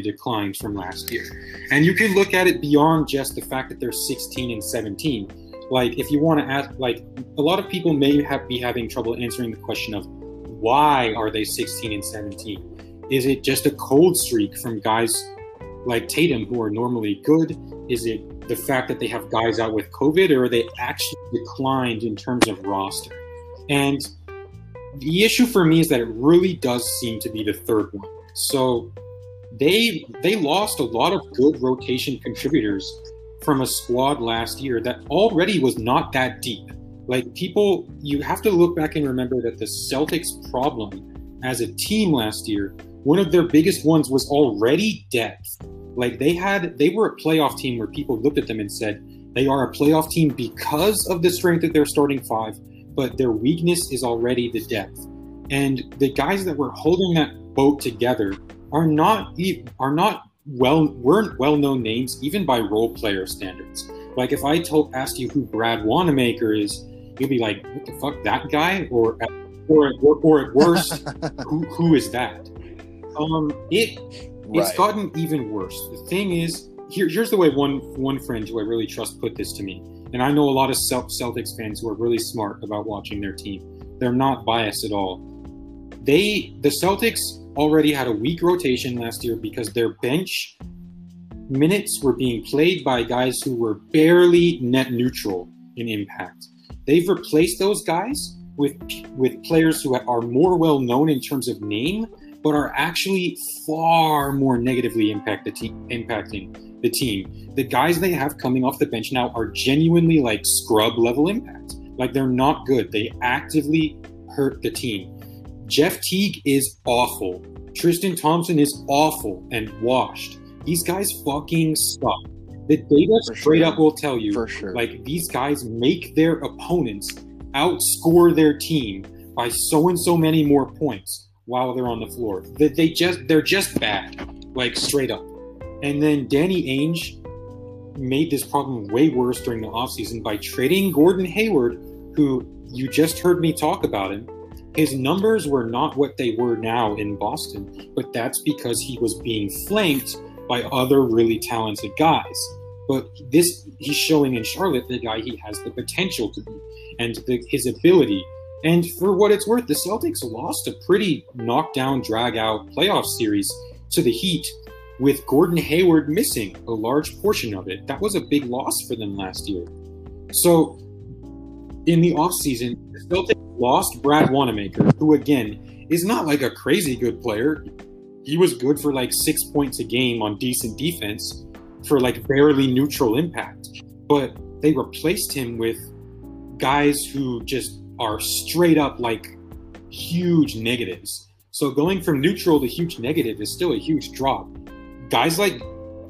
declined from last year. And you can look at it beyond just the fact that they're 16-17. Like if you want to ask, like a lot of people may be having trouble answering the question of why are they 16-17? Is it just a cold streak from guys like Tatum who are normally good? Is it the fact that they have guys out with COVID, or are they actually declined in terms of roster? And the issue for me is that it really does seem to be the third one. So they lost a lot of good rotation contributors from a squad last year that already was not that deep. Like people, you have to look back and remember that the Celtics' problem as a team last year, one of their biggest ones was already depth. Like they were a playoff team where people looked at them and said, they are a playoff team because of the strength of their starting five, but their weakness is already the depth. And the guys that were holding that boat together weren't well-known names, even by role player standards. Like if I asked you who Brad Wanamaker is, you'd be like, what the fuck, that guy? Or at worst, who is that? It's gotten even worse. The thing is, here's the way one friend who I really trust put this to me. And I know a lot of Celtics fans who are really smart about watching their team. They're not biased at all. The Celtics already had a weak rotation last year because their bench minutes were being played by guys who were barely net neutral in impact. They've replaced those guys with players who are more well-known in terms of name, but are actually far more negatively impacting the team. The guys they have coming off the bench now are genuinely like scrub level impact. Like they're not good. They actively hurt the team. Jeff Teague is awful. Tristan Thompson is awful and washed. These guys fucking suck. The data straight up will tell you, like these guys make their opponents outscore their team by so and so many more points while they're on the floor. They're just bad, like straight up. And then Danny Ainge made this problem way worse during the offseason by trading Gordon Hayward, who you just heard me talk about him. His numbers were not what they were now in Boston, but that's because he was being flanked by other really talented guys. But this, he's showing in Charlotte the guy he has the potential to be and his ability. And for what it's worth, the Celtics lost a pretty knockdown, drag-out playoff series to the Heat with Gordon Hayward missing a large portion of it. That was a big loss for them last year. So in the offseason, the Celtics lost Brad Wanamaker, who, again, is not like a crazy good player. He was good for like 6 points a game on decent defense for like barely neutral impact. But they replaced him with guys who just are straight up like huge negatives. So going from neutral to huge negative is still a huge drop. Guys like,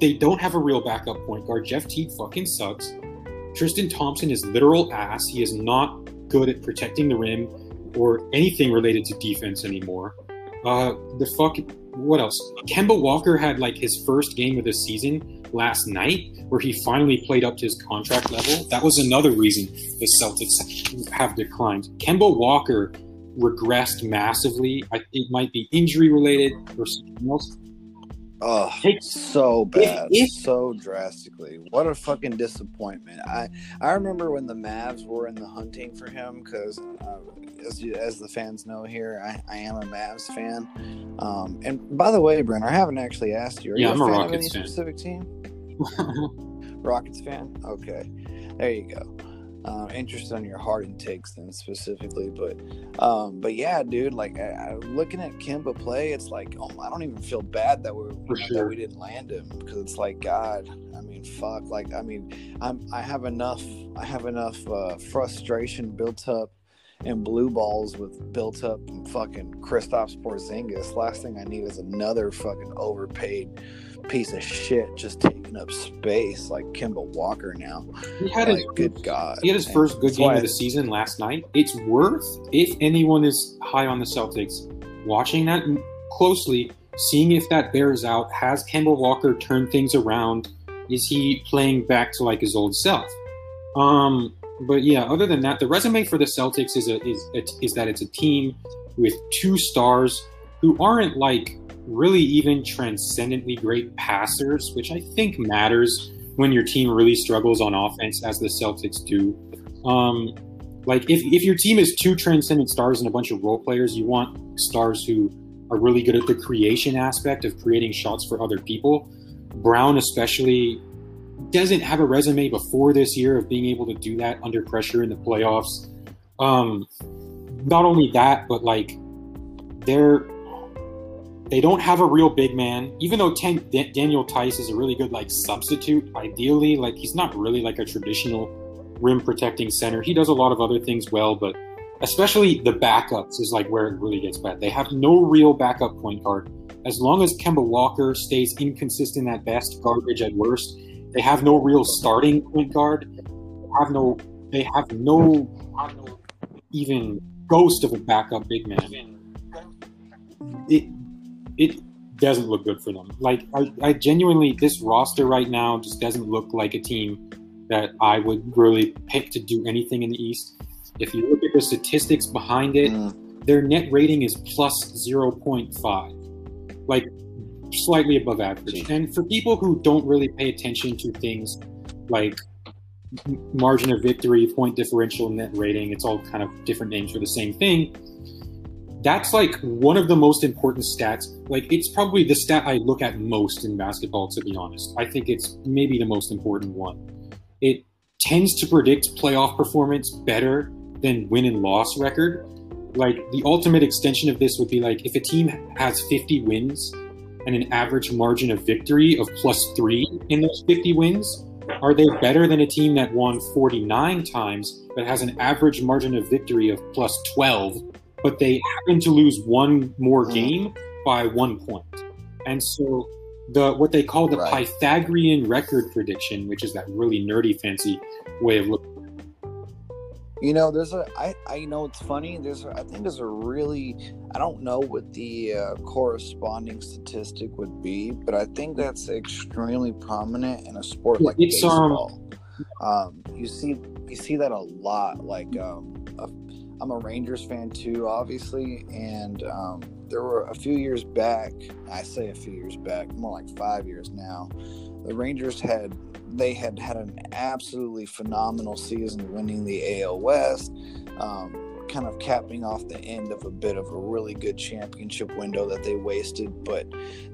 they don't have a real backup point guard. Jeff Teague fucking sucks. Tristan Thompson is literal ass. He is not good at protecting the rim or anything related to defense anymore. What else? Kemba Walker had like his first game of the season last night, where he finally played up to his contract level. That was another reason the Celtics have declined. Kemba Walker regressed massively. It might be injury related or something else. Oh, so bad, so drastically. What a fucking disappointment. I remember when the Mavs were in the hunting for him, because as the fans know here, I am a Mavs fan. And by the way, Brenner, I haven't actually asked you. Are you a fan of any specific team? Rockets fan? Okay. There you go. Interested on your Harden takes then specifically, but yeah, dude, like I looking at Kemba play, it's like, oh, I don't even feel bad that we didn't land him, because it's like, God, I mean, fuck, like I mean, I have enough frustration built up and blue balls with built up and fucking Kristaps Porzingis. Last thing I need is another fucking overpaid piece of shit just taking up space like Kemba Walker now. He had his first good game of the season last night. It's worth, if anyone is high on the Celtics, watching that closely, seeing if that bears out. Has Kemba Walker turned things around? Is he playing back to like his old self? But yeah, other than that, the resume for the Celtics is that it's a team with two stars who aren't like really even transcendently great passers, which I think matters when your team really struggles on offense, as the Celtics do. Like if your team is two transcendent stars and a bunch of role players, you want stars who are really good at the creation aspect of creating shots for other people. Brown especially doesn't have a resume before this year of being able to do that under pressure in the playoffs. Not only that, but like they don't have a real big man, even though Daniel Tice is a really good like substitute. Ideally, like he's not really like a traditional rim protecting center. He does a lot of other things well, but especially the backups is like where it really gets bad. They have no real backup point guard. As long as Kemba Walker stays inconsistent at best, garbage at worst, they have no real starting point guard. They have no even ghost of a backup big man. It doesn't look good for them. Like I genuinely, this roster right now just doesn't look like a team that I would really pick to do anything in the East. If you look at the statistics behind it, their net rating is plus 0.5. Like, slightly above average. And for people who don't really pay attention to things like margin of victory, point differential, net rating, it's all kind of different names for the same thing. That's like one of the most important stats. Like, it's probably the stat I look at most in basketball, to be honest. I think it's maybe the most important one. It tends to predict playoff performance better than win and loss record. Like, the ultimate extension of this would be like if a team has 50 wins and an average margin of victory of +3 in those 50 wins, are they better than a team that won 49 times but has an average margin of victory of +12, but they happen to lose one more game by 1 point? And so what they call the Pythagorean record prediction, which is that really nerdy, fancy way of looking You know, there's a, I know it's funny. I think there's a really, I don't know what the corresponding statistic would be, but I think that's extremely prominent in a sport like baseball. You see that a lot. Like, I'm a Rangers fan too, obviously, and there were a few years back. I say a few years back, more like 5 years now. The Rangers had an absolutely phenomenal season, winning the AL West, kind of capping off the end of a bit of a really good championship window that they wasted. But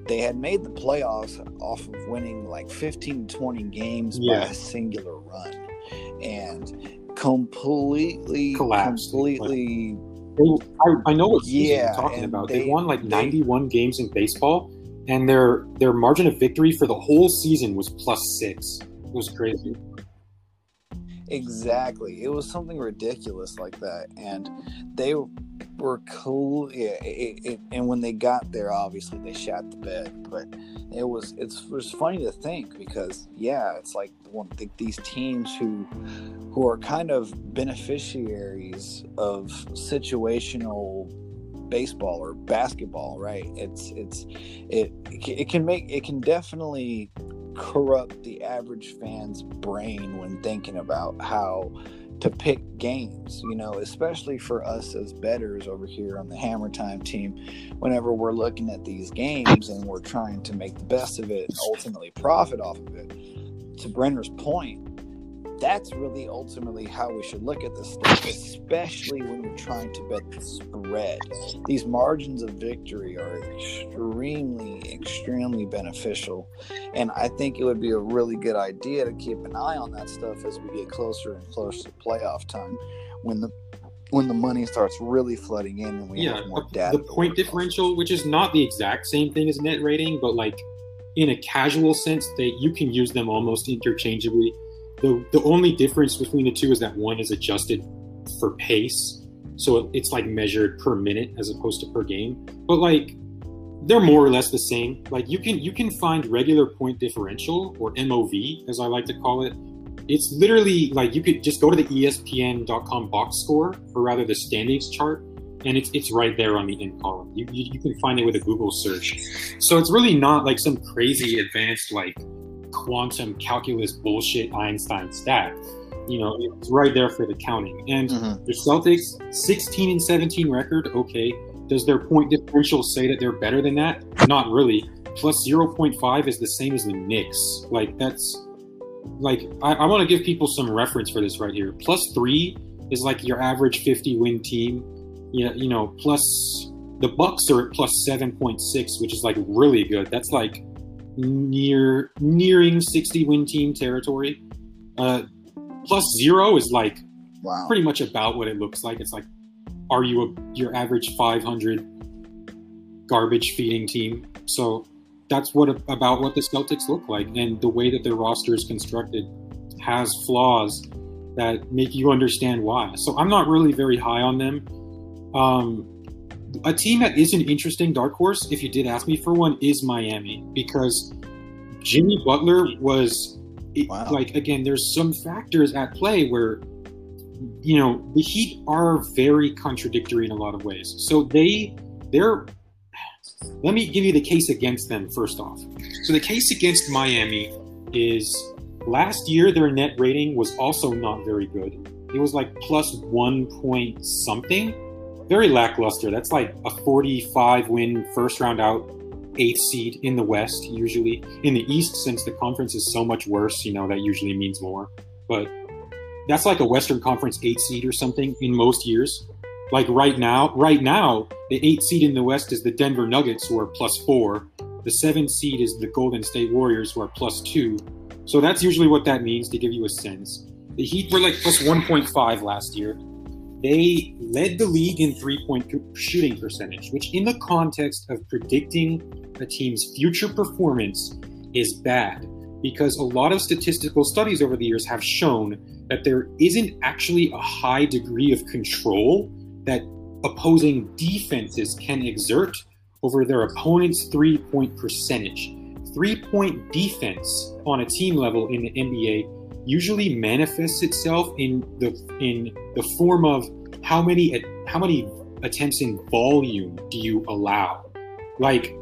they had made the playoffs off of winning like 15 to 20 games by a singular run, and completely collapsed. Completely. I know what you're talking about. They won like 91 games in baseball. And their margin of victory for the whole season was +6. It was crazy. Exactly. It was something ridiculous like that. And they were cool. Yeah, and when they got there, obviously, they shot the bed. But it was funny to think because, yeah, it's like these teams who are kind of beneficiaries of situational baseball or basketball, right? It can definitely corrupt the average fan's brain when thinking about how to pick games, you know, especially for us as bettors over here on the Hammer Time team. Whenever we're looking at these games and we're trying to make the best of it and ultimately profit off of it, to Brenner's point, that's really ultimately how we should look at this stuff, especially when you're trying to bet the spread. These margins of victory are extremely, extremely beneficial. And I think it would be a really good idea to keep an eye on that stuff as we get closer and closer to playoff time, when the money starts really flooding in and we have more data. The point differential, which is not the exact same thing as net rating, but like in a casual sense, that you can use them almost interchangeably. The only difference between the two is that one is adjusted for pace, so it's like measured per minute as opposed to per game. But like they're more or less the same. Like you can find regular point differential, or MOV as I like to call it. It's literally like you could just go to the ESPN.com box score, or rather the standings chart, and it's right there on the end column. You can find it with a Google search. So it's really not like some crazy advanced like quantum calculus bullshit Einstein stat. You know, it's right there for the counting. And the Celtics, 16-17 record, okay. Does their point differential say that they're better than that? Not really. Plus 0.5 is the same as the Knicks. Like that's like I want to give people some reference for this right here. Plus 3 is like your average 50-win team. Yeah, you know, plus the Bucks are at plus 7.6, which is like really good. That's like nearing 60-win team territory. +0 is like pretty much about what it looks like. It's like, are you your average 500 garbage feeding team? So that's about what the Celtics look like, and the way that their roster is constructed has flaws that make you understand why. So I'm not really very high on them. A team that is an interesting dark horse, if you did ask me for one, is Miami, because Jimmy Butler was like, again, there's some factors at play where, you know, the Heat are very contradictory in a lot of ways. So let me give you the case against them first off. So the case against Miami is last year, their net rating was also not very good. It was like plus 1 point something. Very lackluster. That's like a 45-win first round out 8th seed in the West, usually. In the East, since the conference is so much worse, you know, that usually means more. But that's like a Western Conference 8th seed or something in most years. Like right now, the 8th seed in the West is the Denver Nuggets, who are +4. The 7th seed is the Golden State Warriors, who are +2. So that's usually what that means, to give you a sense. The Heat were like plus 1.5 last year. They led the league in three-point shooting percentage, which in the context of predicting a team's future performance is bad, because a lot of statistical studies over the years have shown that there isn't actually a high degree of control that opposing defenses can exert over their opponent's three-point percentage. Three-point defense on a team level in the NBA usually manifests itself in the form of how many attempts in volume do you allow? Like,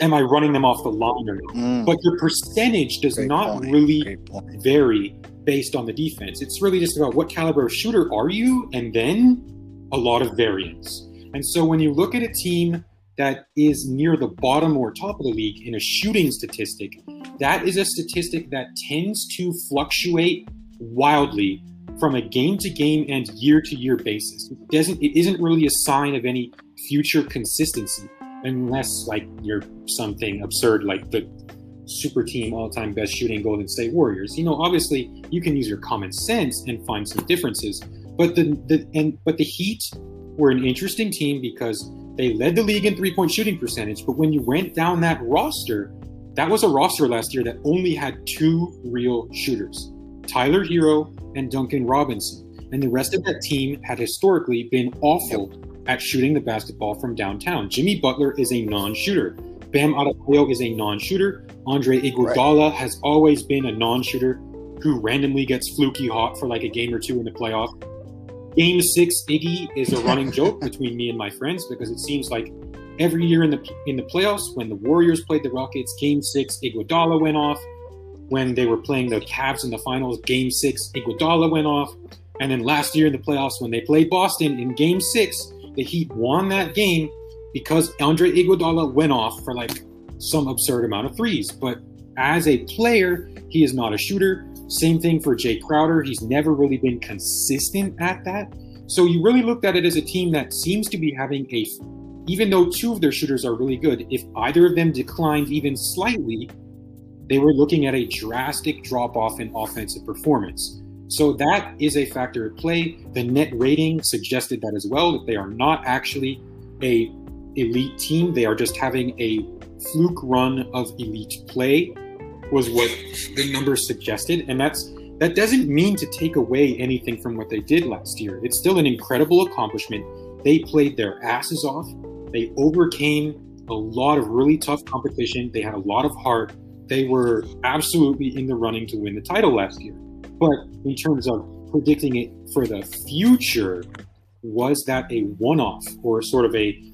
am I running them off the line or not? But your percentage does really vary based on the defense. It's really just about what caliber of shooter are you, and then a lot of variance. And so when you look at a team that is near the bottom or top of the league in a shooting statistic, that is a statistic that tends to fluctuate wildly from a game-to-game and year-to-year basis. It isn't really a sign of any future consistency, unless like you're something absurd like the super team, all-time best shooting Golden State Warriors. You know, obviously you can use your common sense and find some differences, but the Heat were an interesting team because they led the league in three-point shooting percentage, but when you went down that roster, that was a roster last year that only had two real shooters, Tyler Hero and Duncan Robinson. And the rest of that team had historically been awful at shooting the basketball from downtown. Jimmy Butler is a non-shooter. Bam Adebayo is a non-shooter. Andre Iguodala has always been a non-shooter who randomly gets fluky hot for like a game or two in the playoff. Game 6 Iggy is a running joke between me and my friends, because it seems like every year in the playoffs, when the Warriors played the Rockets, Game 6 Iguodala went off. When they were playing the Cavs in the finals, Game 6 Iguodala went off. And then last year in the playoffs, when they played Boston in Game 6, the Heat won that game because Andre Iguodala went off for like some absurd amount of threes. But as a player, he is not a shooter. Same thing for Jay Crowder. He's never really been consistent at that. So you really looked at it as a team that seems to be having even though two of their shooters are really good, if either of them declined even slightly, they were looking at a drastic drop-off in offensive performance. So that is a factor at play. The net rating suggested that as well, that they are not actually a elite team. They are just having a fluke run of elite play, was what the numbers suggested. And that doesn't mean to take away anything from what they did last year. It's still an incredible accomplishment. They played their asses off. They overcame a lot of really tough competition. They had a lot of heart. They were absolutely in the running to win the title last year. But in terms of predicting it for the future, was that a one-off or sort of did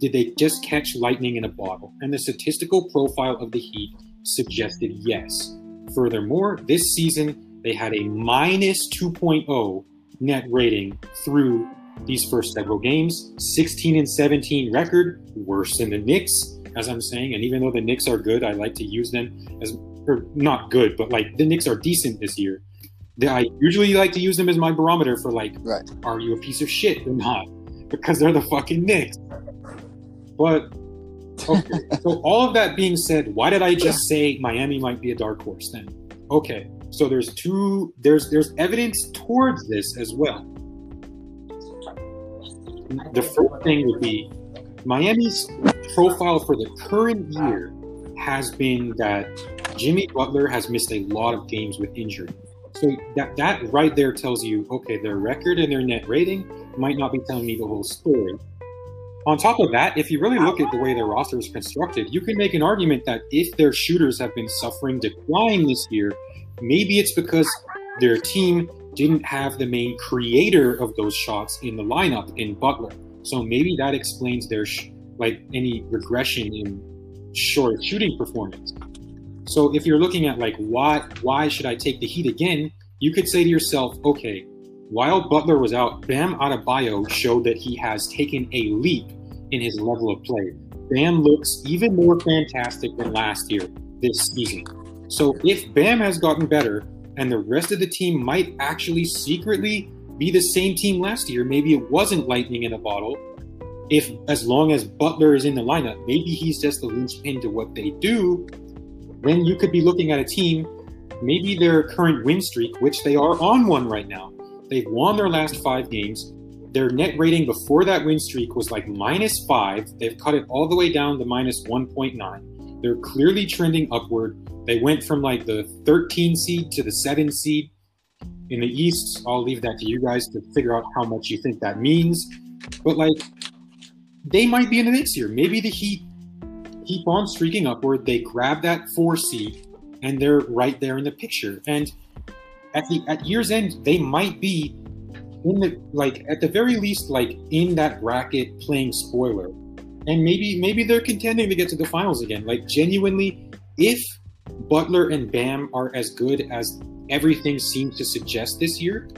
they just catch lightning in a bottle? And the statistical profile of the Heat suggested yes. Furthermore, this season, they had a minus 2.0 net rating through these first several games, 16-17 record, worse than the Knicks, as I'm saying. And even though the Knicks are good, I like to use them as... or not good, but like the Knicks are decent this year. I usually like to use them as my barometer for like, are you a piece of shit or not? Because they're the fucking Knicks. But okay, so all of that being said, why did I just say Miami might be a dark horse then? Okay, so there's evidence towards this as well. The first thing would be Miami's profile for the current year has been that Jimmy Butler has missed a lot of games with injury. So that right there tells you, okay, their record and their net rating might not be telling me the whole story. On top of that, if you really look at the way their roster is constructed, you can make an argument that if their shooters have been suffering decline this year, maybe it's because their team didn't have the main creator of those shots in the lineup in Butler. So maybe that explains their any regression in short shooting performance. So if you're looking at like, why should I take the Heat again? You could say to yourself, okay, while Butler was out, Bam Adebayo showed that he has taken a leap in his level of play. Bam looks even more fantastic than last year this season. So if Bam has gotten better and the rest of the team might actually secretly be the same team last year, maybe it wasn't lightning in a bottle. If as long as Butler is in the lineup, maybe he's just the linchpin to what they do. Then you could be looking at a team, maybe their current win streak, which they are on one right now. They've won their last 5 games. Their net rating before that win streak was like -5. They've cut it all the way down to -1.9. They're clearly trending upward. They went from like the 13 seed to the 7 seed in the East. I'll leave that to you guys to figure out how much you think that means. But like, they might be in the next year. Maybe the Heat keep on streaking upward. They grab that 4 seed and they're right there in the picture. And at year's end, they might be in the, like, at the very least, like, in that bracket playing spoiler. And maybe they're contending to get to the finals again. Like, genuinely, if Butler and Bam are as good as everything seems to suggest this year,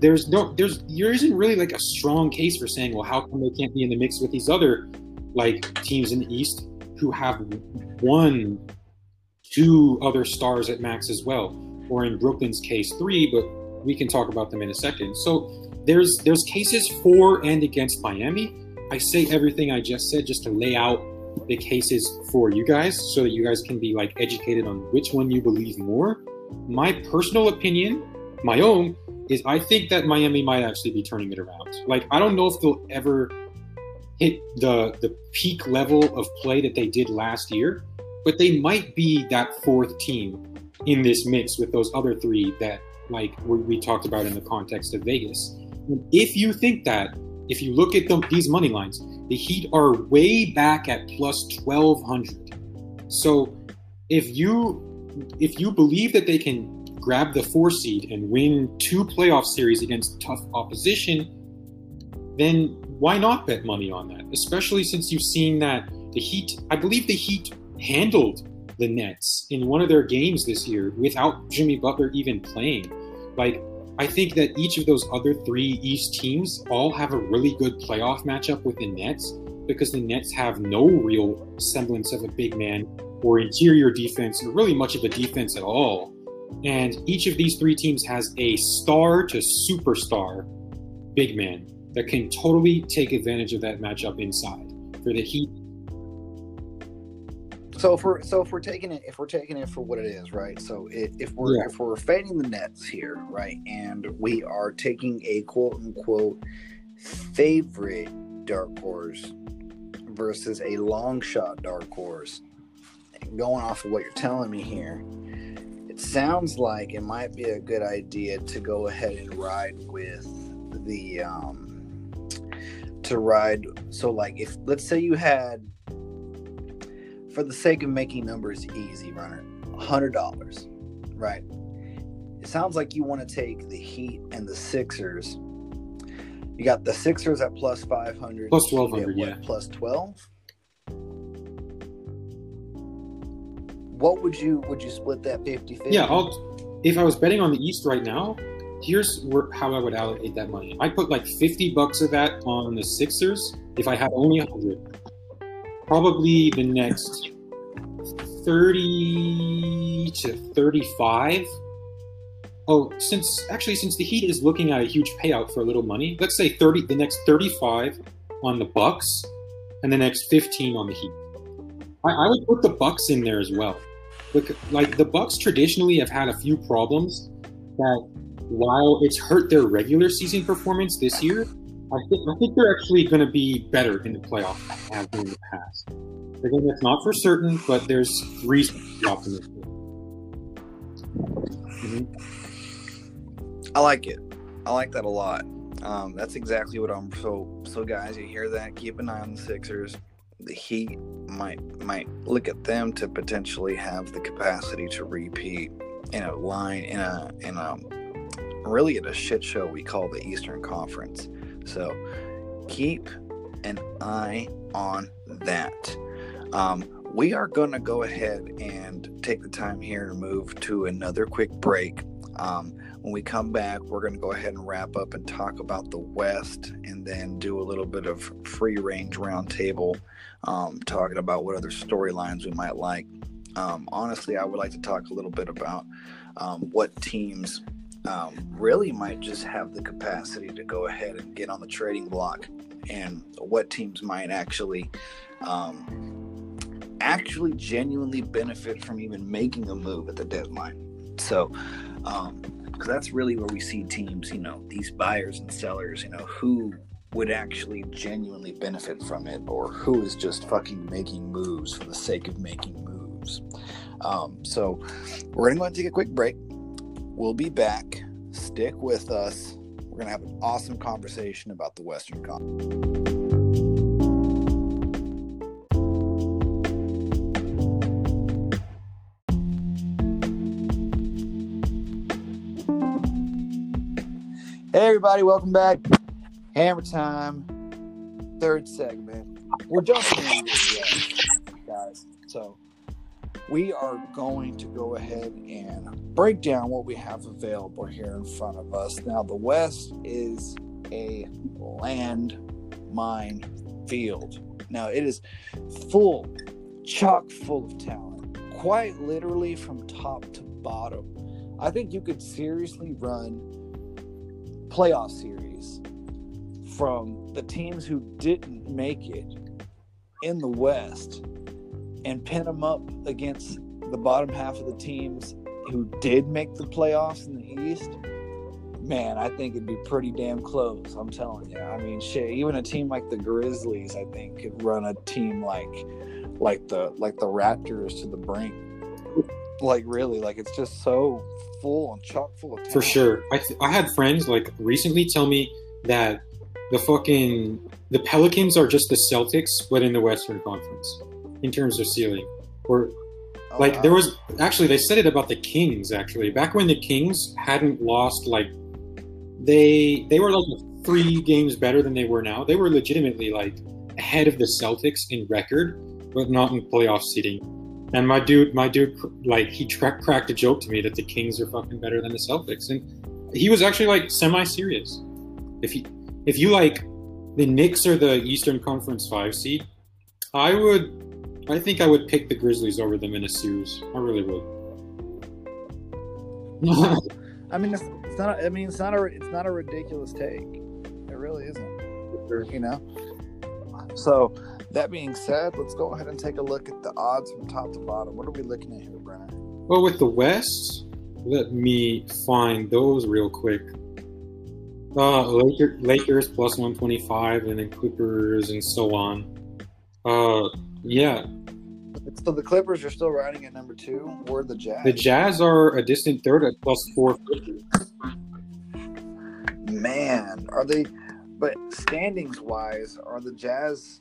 there isn't really like a strong case for saying, well, how come they can't be in the mix with these other like teams in the East who have 1-2 other stars at max as well, or in Brooklyn's case 3, but we can talk about them in a second. So there's cases for and against Miami. I say everything I just said just to lay out the cases for you guys so that you guys can be like educated on which one you believe more. My personal opinion, my own, is I think that Miami might actually be turning it around. Like, I don't know if they'll ever hit the peak level of play that they did last year, but they might be that fourth team in this mix with those other three that like we talked about in the context of Vegas. And if you think that, if you look at these money lines, the Heat are way back at plus 1,200. So if you believe that they can grab the 4 seed and win 2 playoff series against tough opposition, then why not bet money on that? Especially since you've seen that I believe the Heat handled the Nets in one of their games this year without Jimmy Butler even playing. Like, I think that each of those other 3 East teams all have a really good playoff matchup with the Nets, because the Nets have no real semblance of a big man or interior defense, or really much of a defense at all. And each of these 3 teams has a star to superstar big man that can totally take advantage of that matchup inside for the Heat. So if we're taking it for what it is, right? So if we're fading the Nets here, right, and we are taking a quote unquote favorite dark horse versus a long shot dark horse, going off of what you're telling me here, it sounds like it might be a good idea to go ahead and ride with the So like, if let's say you had, for the sake of making numbers easy, Brenner, $100, right? It sounds like you want to take the Heat and the Sixers. You got the Sixers at plus 500, plus 1,200, yeah, plus 12. What would you split that 50-50? Yeah, if I was betting on the East right now, here's how I would allocate that money. I put like $50 of that on the Sixers if I had only 100. Probably the next 30 to 35. Oh, since the Heat is looking at a huge payout for a little money, let's say the next 35 on the Bucks, and the next 15 on the Heat. I would put the Bucks in there as well. Look, like, the Bucks traditionally have had a few problems that, while it's hurt their regular season performance this year, I think they're actually going to be better in the playoffs than they have been in the past. Again, that's not for certain, but there's reason to be optimistic. Mm-hmm. I like it. I like that a lot. That's exactly what I'm. So guys, you hear that? Keep an eye on the Sixers. The Heat might look at them to potentially have the capacity to repeat in a line in a really in a shit show we call the Eastern Conference. So keep an eye on that. We are going to go ahead and take the time here and move to another quick break. When we come back, we're going to go ahead and wrap up and talk about the West, and then do a little bit of free-range roundtable, talking about what other storylines we might like. Honestly, I would like to talk a little bit about what teams really might just have the capacity to go ahead and get on the trading block, and what teams might actually genuinely benefit from even making a move at the deadline. So, because that's really where we see teams, these buyers and sellers, who would actually genuinely benefit from it, or who is just fucking making moves for the sake of making moves. So we're going to take a quick break. We'll be back. Stick with us. We're going to have an awesome conversation about the Western Conference. Hey everybody, welcome back. Hammer time, third segment. We're jumping in, guys. So we are going to go ahead and break down what we have available here in front of us. Now, the West is a landmine field. Now, it is full, chock full of talent, quite literally from top to bottom. I think you could seriously run playoff series from the teams who didn't make it in the West and pin them up against the bottom half of the teams who did make the playoffs in the East. Man, I think it'd be pretty damn close, I'm telling you. I mean, shit, even a team like the Grizzlies, I think, could run a team like the Raptors to the brink. Like, really, like, it's just so full and chock full of talent. For sure. I had friends, like, recently tell me that the Pelicans are just the Celtics, but in the Western Conference, in terms of ceiling. Or, there was, actually, they said it about the Kings, actually. Back when the Kings hadn't lost, they were, 3 games better than they were now. They were legitimately, ahead of the Celtics in record, but not in playoff seating. And my dude, he cracked a joke to me that the Kings are fucking better than the Celtics, and he was actually semi-serious. If you the Knicks are the Eastern Conference 5 seed, I think I would pick the Grizzlies over them in a series. I really would. I mean, it's not a ridiculous take. It really isn't. Sure. You know, so. That being said, let's go ahead and take a look at the odds from top to bottom. What are we looking at here, Brenner? Well, with the West, let me find those real quick. Lakers plus 125, and then Clippers and so on. Yeah. So the Clippers are still riding at number 2. Or the Jazz? The Jazz are a distant third at plus 450. Man, are they? But standings-wise, are the Jazz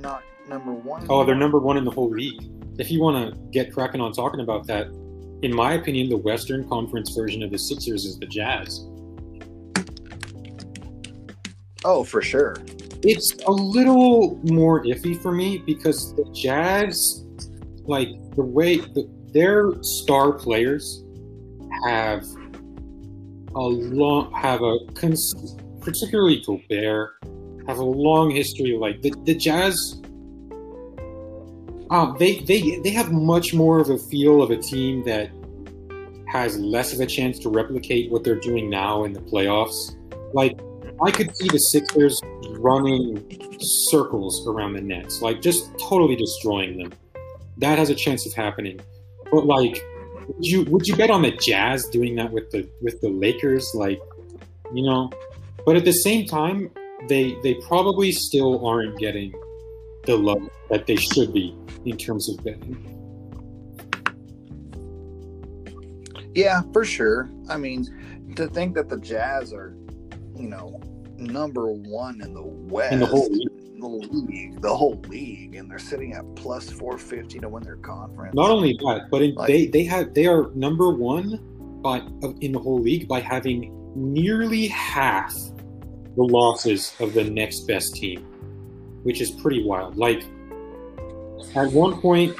not number 1? Oh, they're number 1 in the whole league. If you want to get cracking on talking about that, in my opinion, the Western Conference version of the Sixers is the Jazz. Oh, for sure. It's a little more iffy for me because the Jazz, their star players particularly Gobert, have a long history. The Jazz, they have much more of a feel of a team that has less of a chance to replicate what they're doing now in the playoffs. I could see the Sixers running circles around the Nets, just totally destroying them. That has a chance of happening. But would you bet on the Jazz doing that with the Lakers? But at the same time, They probably still aren't getting the love that they should be in terms of betting. Yeah, for sure. I mean, to think that the Jazz are, number 1 in the West, in the whole league, and they're sitting at plus 450 to win their conference. Not only that, but they are number 1 in the whole league by having nearly half the losses of the next best team, which is pretty wild. At one point,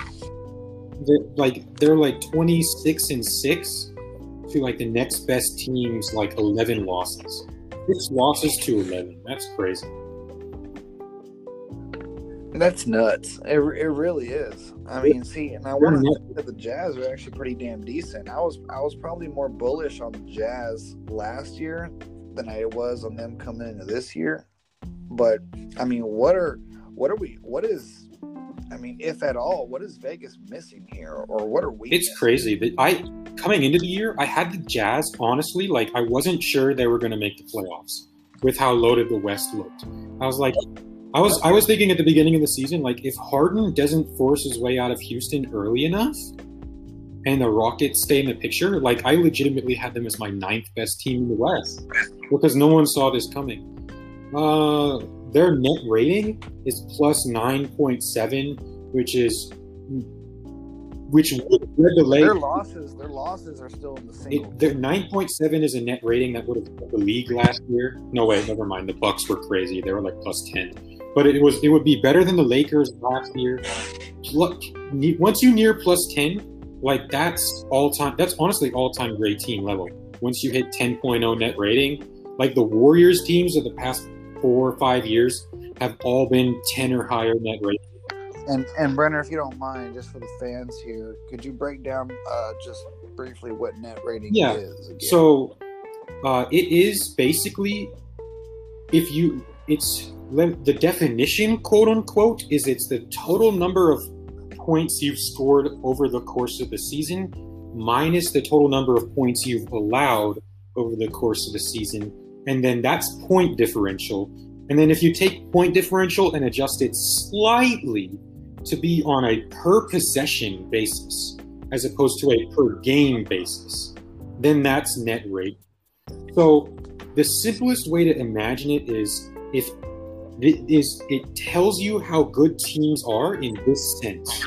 they're 26-6 to the next best team's 11 losses. 6 losses to 11. That's crazy. That's nuts. It really is. I mean, see, and I want to think that the Jazz are actually pretty damn decent. I was probably more bullish on the Jazz last year than I was on them coming into this year. But I mean, what is Vegas missing here? Or what are we missing? Crazy that coming into the year, I had the Jazz, honestly, I wasn't sure they were going to make the playoffs with how loaded the West looked. I was thinking at the beginning of the season, if Harden doesn't force his way out of Houston early enough and the Rockets stay in the picture, I legitimately had them as my 9th best team in the West because no one saw this coming. Their net rating is plus 9.7, which is which would have led the league. Their losses are still in the singles. Their 9.7 is a net rating that would have led the league last year. No way, never mind. The Bucks were crazy. They were like +10. But it would be better than the Lakers last year. Look, once you near +10, like that's honestly all-time great team level. Once you hit 10.0 net rating, like the Warriors teams of the past 4 or 5 years have all been 10 or higher net rating. And Brenner, if you don't mind, just for the fans here, could you break down just briefly what net rating is? Again? So it is basically the definition, quote unquote, is it's the total number of points you've scored over the course of the season minus the total number of points you've allowed over the course of the season. And then that's point differential. And then if you take point differential and adjust it slightly to be on a per possession basis, as opposed to a per game basis, then that's net rate. So the simplest way to imagine it is it tells you how good teams are in this sense.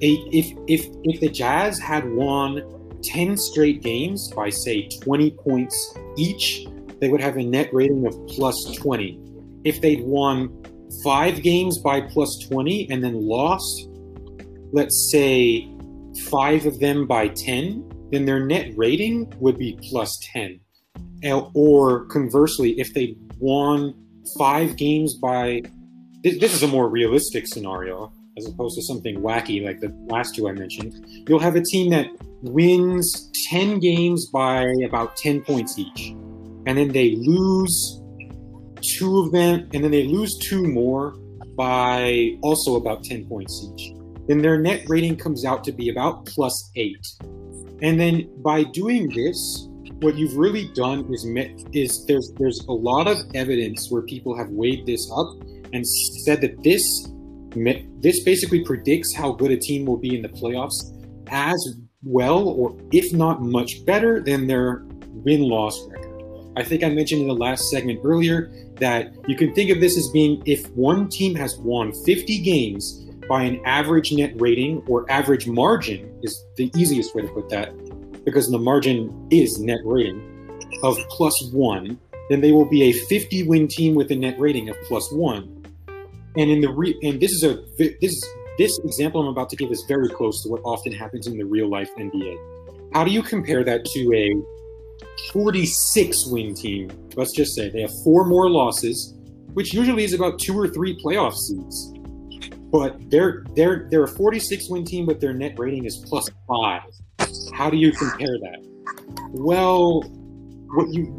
If the Jazz had won 10 straight games by say 20 points each, they would have a net rating of +20. If they'd won 5 games by +20 and then lost, let's say 5 of them by 10, then their net rating would be +10. Or conversely, if they'd won 5 games by, this is a more realistic scenario as opposed to something wacky like the last two I mentioned, you'll have a team that wins 10 games by about 10 points each, and then they lose 2 of them, and then they lose 2 more by also about 10 points each. Then their net rating comes out to be about +8. And then by doing this, what you've really done is there's a lot of evidence where people have weighed this up and said that this basically predicts how good a team will be in the playoffs as well, or if not much better than their win-loss record. I think I mentioned in the last segment earlier that you can think of this as being if one team has won 50 games by an average net rating, or average margin is the easiest way to put that, because the margin is net rating, of +1, then they will be a 50-win team with a net rating of +1. And in the this example I'm about to give is very close to what often happens in the real-life NBA. How do you compare that to a 46-win team? Let's just say they have 4 more losses, which usually is about 2 or 3 playoff seeds. But they're a 46-win team, but their net rating is +5. How do you compare that? Well,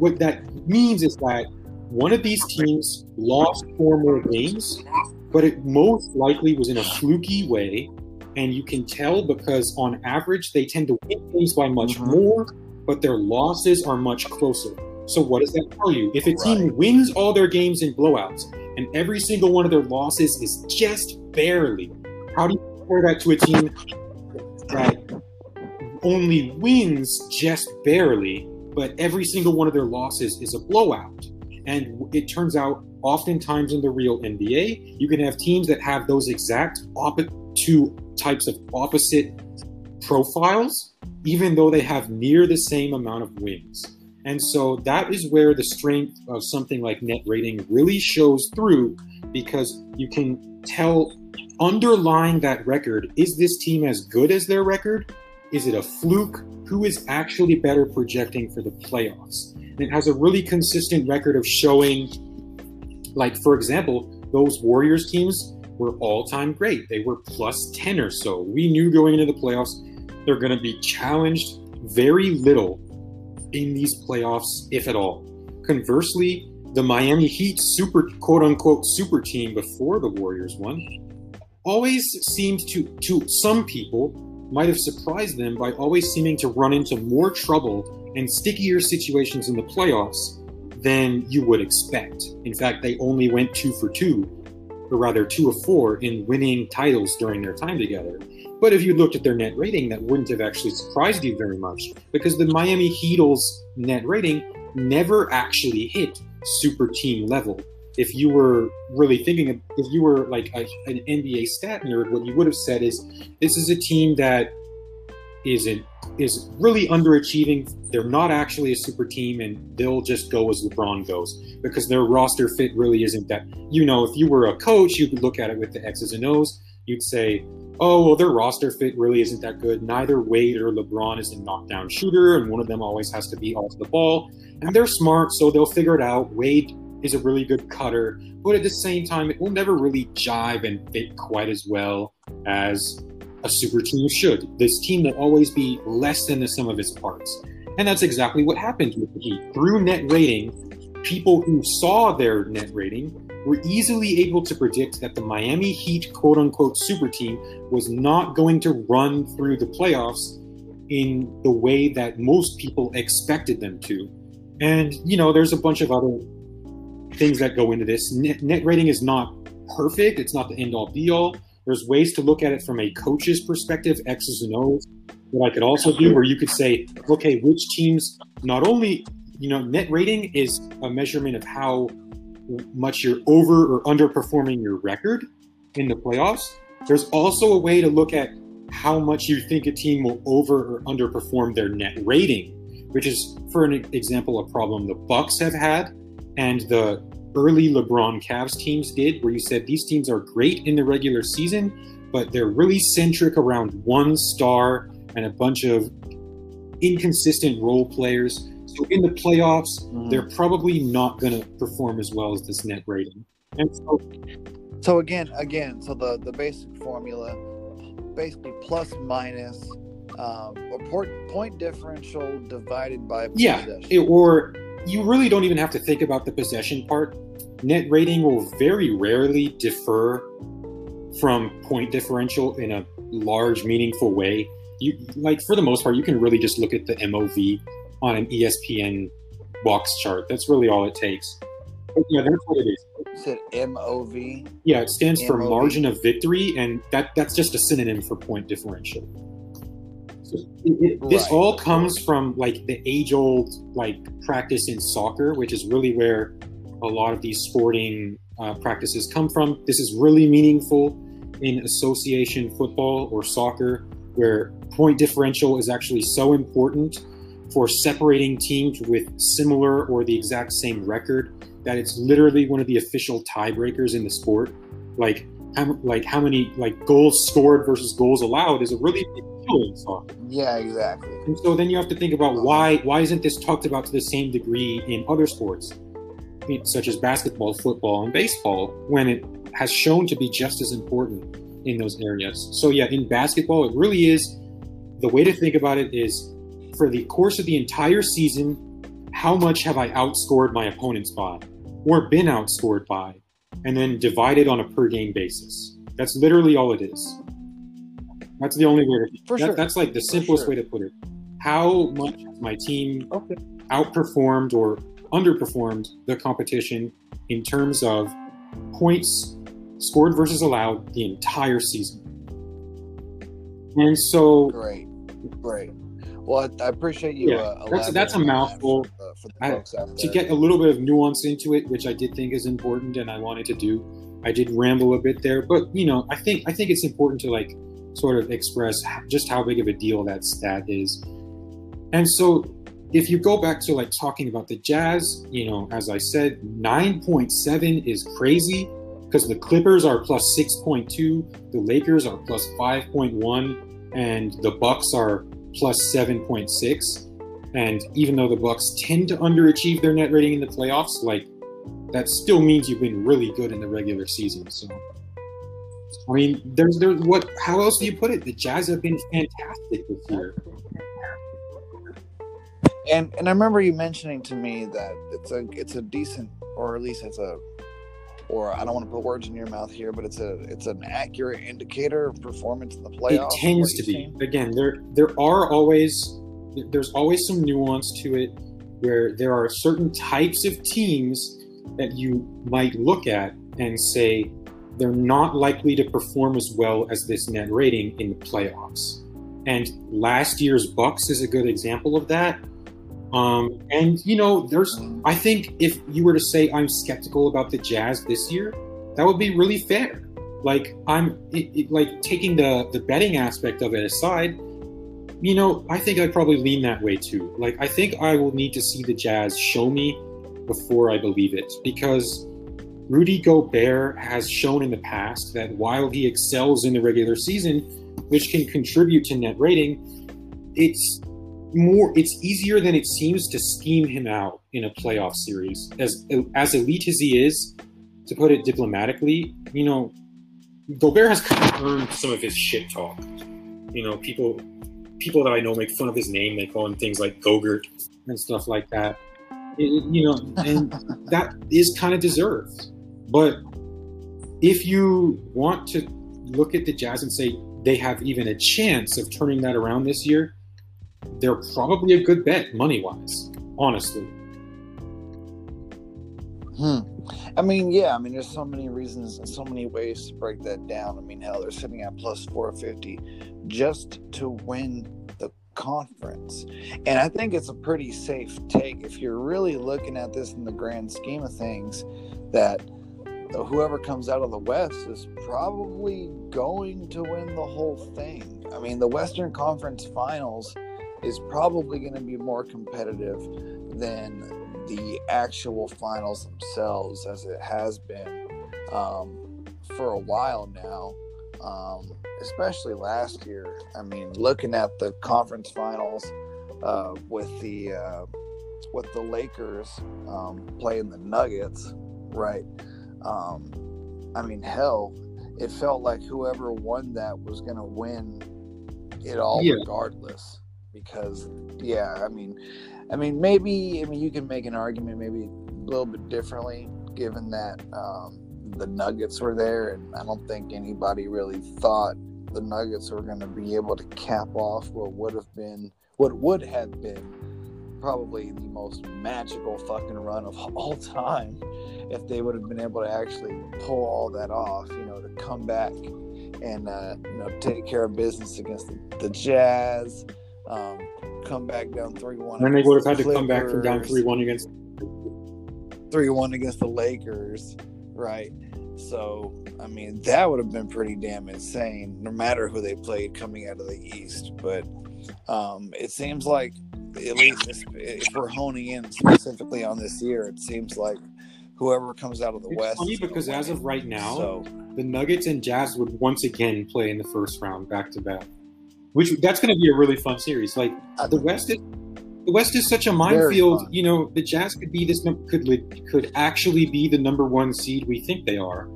what that means is that one of these teams lost 4 more games, but it most likely was in a fluky way, and you can tell because on average they tend to win games by much more, but their losses are much closer. So what does that tell you? If a team wins all their games in blowouts and every single one of their losses is just barely, how do you compare that to a team that only wins just barely, but every single one of their losses is a blowout? And it turns out oftentimes in the real NBA, you can have teams that have those exact two types of opposite profiles, even though they have near the same amount of wins. And so that is where the strength of something like net rating really shows through, because you can tell underlying that record, is this team as good as their record? Is it a fluke? Who is actually better projecting for the playoffs? And it has a really consistent record of showing, like, for example, those Warriors teams were all-time great. They were +10 or so. We knew going into the playoffs they're going to be challenged very little in these playoffs, if at all. Conversely, the Miami Heat quote-unquote super team before the Warriors won always seemed to some people, might have surprised them by always seeming to run into more trouble and stickier situations in the playoffs than you would expect. In fact, they only went 2 of 4 in winning titles during their time together. But if you looked at their net rating, that wouldn't have actually surprised you very much, because the Miami Heat's net rating never actually hit super team level. If you were really thinking, if you were like an NBA stat nerd, what you would have said is, this is a team that is really underachieving. They're not actually a super team, and they'll just go as LeBron goes because their roster fit really isn't that. You know, if you were a coach, you could look at it with the X's and O's. You'd say, oh, well, their roster fit really isn't that good. Neither Wade or LeBron is a knockdown shooter, and one of them always has to be off the ball. And they're smart, so they'll figure it out. Wade is a really good cutter, but at the same time, it will never really jive and fit quite as well as a super team should. This team will always be less than the sum of its parts. And that's exactly what happened with the Heat. Through net rating, people who saw their net rating were easily able to predict that the Miami Heat quote-unquote super team was not going to run through the playoffs in the way that most people expected them to. And, you know, there's a bunch of other things that go into this. Net rating is not perfect. It's not the end-all, be-all. There's ways to look at it from a coach's perspective, X's and O's, that I could also do, where you could say, okay, which teams not only, you know, net rating is a measurement of how much you're over or underperforming your record in the playoffs. There's also a way to look at how much you think a team will over or underperform their net rating, which is, for an example, a problem the Bucks have had and the early LeBron Cavs teams did, where you said these teams are great in the regular season, but they're really centric around one star and a bunch of inconsistent role players. So in the playoffs, they're probably not going to perform as well as this net rating. And so again, so the basic formula, basically plus minus, point differential divided by possession. Yeah, or you really don't even have to think about the possession part. Net rating will very rarely differ from point differential in a large, meaningful way. You, like, for the most part, you can really just look at the MOV on an ESPN box chart. That's really all it takes. But yeah, that's what it is. You said MOV? Yeah, it stands for margin of victory, and that's just a synonym for point differential. So this all comes from like the age-old like practice in soccer, which is really where a lot of these sporting practices come from. This is really meaningful in association football or soccer, where point differential is actually so important for separating teams with similar or the exact same record that it's literally one of the official tiebreakers in the sport. Like how many goals scored versus goals allowed is a really big deal in soccer. Yeah, exactly. And so then you have to think about why isn't this talked about to the same degree in other sports, such as basketball, football, and baseball, when it has shown to be just as important in those areas. So yeah, in basketball, it really is, the way to think about it is, for the course of the entire season, how much have I outscored my opponents by or been outscored by, and then divided on a per game basis. That's literally all it is. That's the only way to sure. That's like the simplest way to put it. How much has my team outperformed or underperformed the competition in terms of points scored versus allowed the entire season? And so Great. Well, I appreciate you. That's a mouthful. For the folks out there. To get a little bit of nuance into it, which I did think is important, and I wanted to do. I did ramble a bit there, but you know, I think it's important to like sort of express just how big of a deal that stat is. And so, if you go back to like talking about the Jazz, you know, as I said, 9.7 is crazy because the Clippers are plus 6.2, the Lakers are plus 5.1, and the Bucks are plus 7.6. and even though the Bucks tend to underachieve their net rating in the playoffs, like that still means you've been really good in the regular season. So I mean, there's what, how else do you put it? The Jazz have been fantastic this year. And I remember you mentioning to me that it's a decent, or at least it's a, or I don't want to put words in your mouth here, but it's an accurate indicator of performance in the playoffs. It tends to be. Saying? Again, there's always some nuance to it, where there are certain types of teams that you might look at and say they're not likely to perform as well as this net rating in the playoffs. And last year's Bucks is a good example of that. And you know, I think if you were to say I'm skeptical about the Jazz this year, that would be really fair. Like taking the betting aspect of it aside, you know, I think I'd probably lean that way too. Like, I think I will need to see the Jazz show me before I believe it, because Rudy Gobert has shown in the past that while he excels in the regular season, which can contribute to net rating, it's easier than it seems to scheme him out in a playoff series. As elite as he is, to put it diplomatically, you know, Gobert has kind of earned some of his shit talk. You know, people that I know make fun of his name. They call him things like Gogurt and stuff like that. You know, and that is kind of deserved. But if you want to look at the Jazz and say they have even a chance of turning that around this year, they're probably a good bet money-wise, honestly. I mean, yeah, I mean, there's so many reasons and so many ways to break that down. I mean, hell, they're sitting at plus 450 just to win the conference. And I think it's a pretty safe take if you're really looking at this in the grand scheme of things, that whoever comes out of the West is probably going to win the whole thing. I mean, the Western Conference Finals is probably going to be more competitive than the actual finals themselves, as it has been for a while now, especially last year. I mean, looking at the conference finals with the Lakers playing the Nuggets, right? I mean, hell, it felt like whoever won that was going to win it all, regardless. Because, yeah, I mean, maybe, I mean, you can make an argument maybe a little bit differently, given that the Nuggets were there, and I don't think anybody really thought the Nuggets were going to be able to cap off what would have been probably the most magical fucking run of all time, if they would have been able to actually pull all that off, you know, to come back and take care of business against the Jazz. Come back down 3-1. Then they would have had to come back from down 3-1 against 3-1 against the Lakers, right? So, I mean, that would have been pretty damn insane, no matter who they played coming out of the East. But it seems like, at least if we're honing in specifically on this year, it seems like whoever comes out of the West. It's funny because as of right now, the Nuggets and Jazz would once again play in the first round back to back. Which that's going to be a really fun series. Like the West is such a minefield. You know, the Jazz could be this could actually be the number one seed we think they are,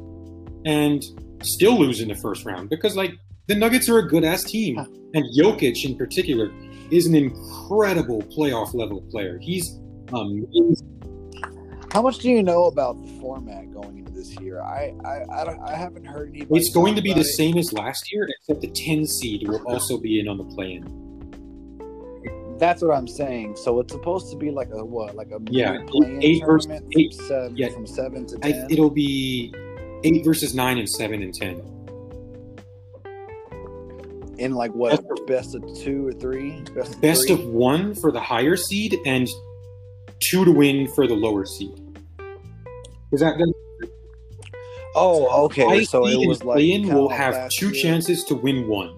and still lose in the first round, because like the Nuggets are a good ass team, and Jokic in particular is an incredible playoff level player. He's amazing. How much do you know about the format going into this year? I haven't heard anybody. It's going to be the same as last year, except the 10 seed will also be in on the play-in. That's what I'm saying. So it's supposed to be like a what? Like a play-in 8 versus 8 from 7 to 10. It'll be 8 versus 9 and 7 and 10. In like what? Best of 2 or 3? Best of 1 for the higher seed and 2 to win for the lower seed. Is that good? Oh, okay. So it was like play-in will have 2 chances to win 1.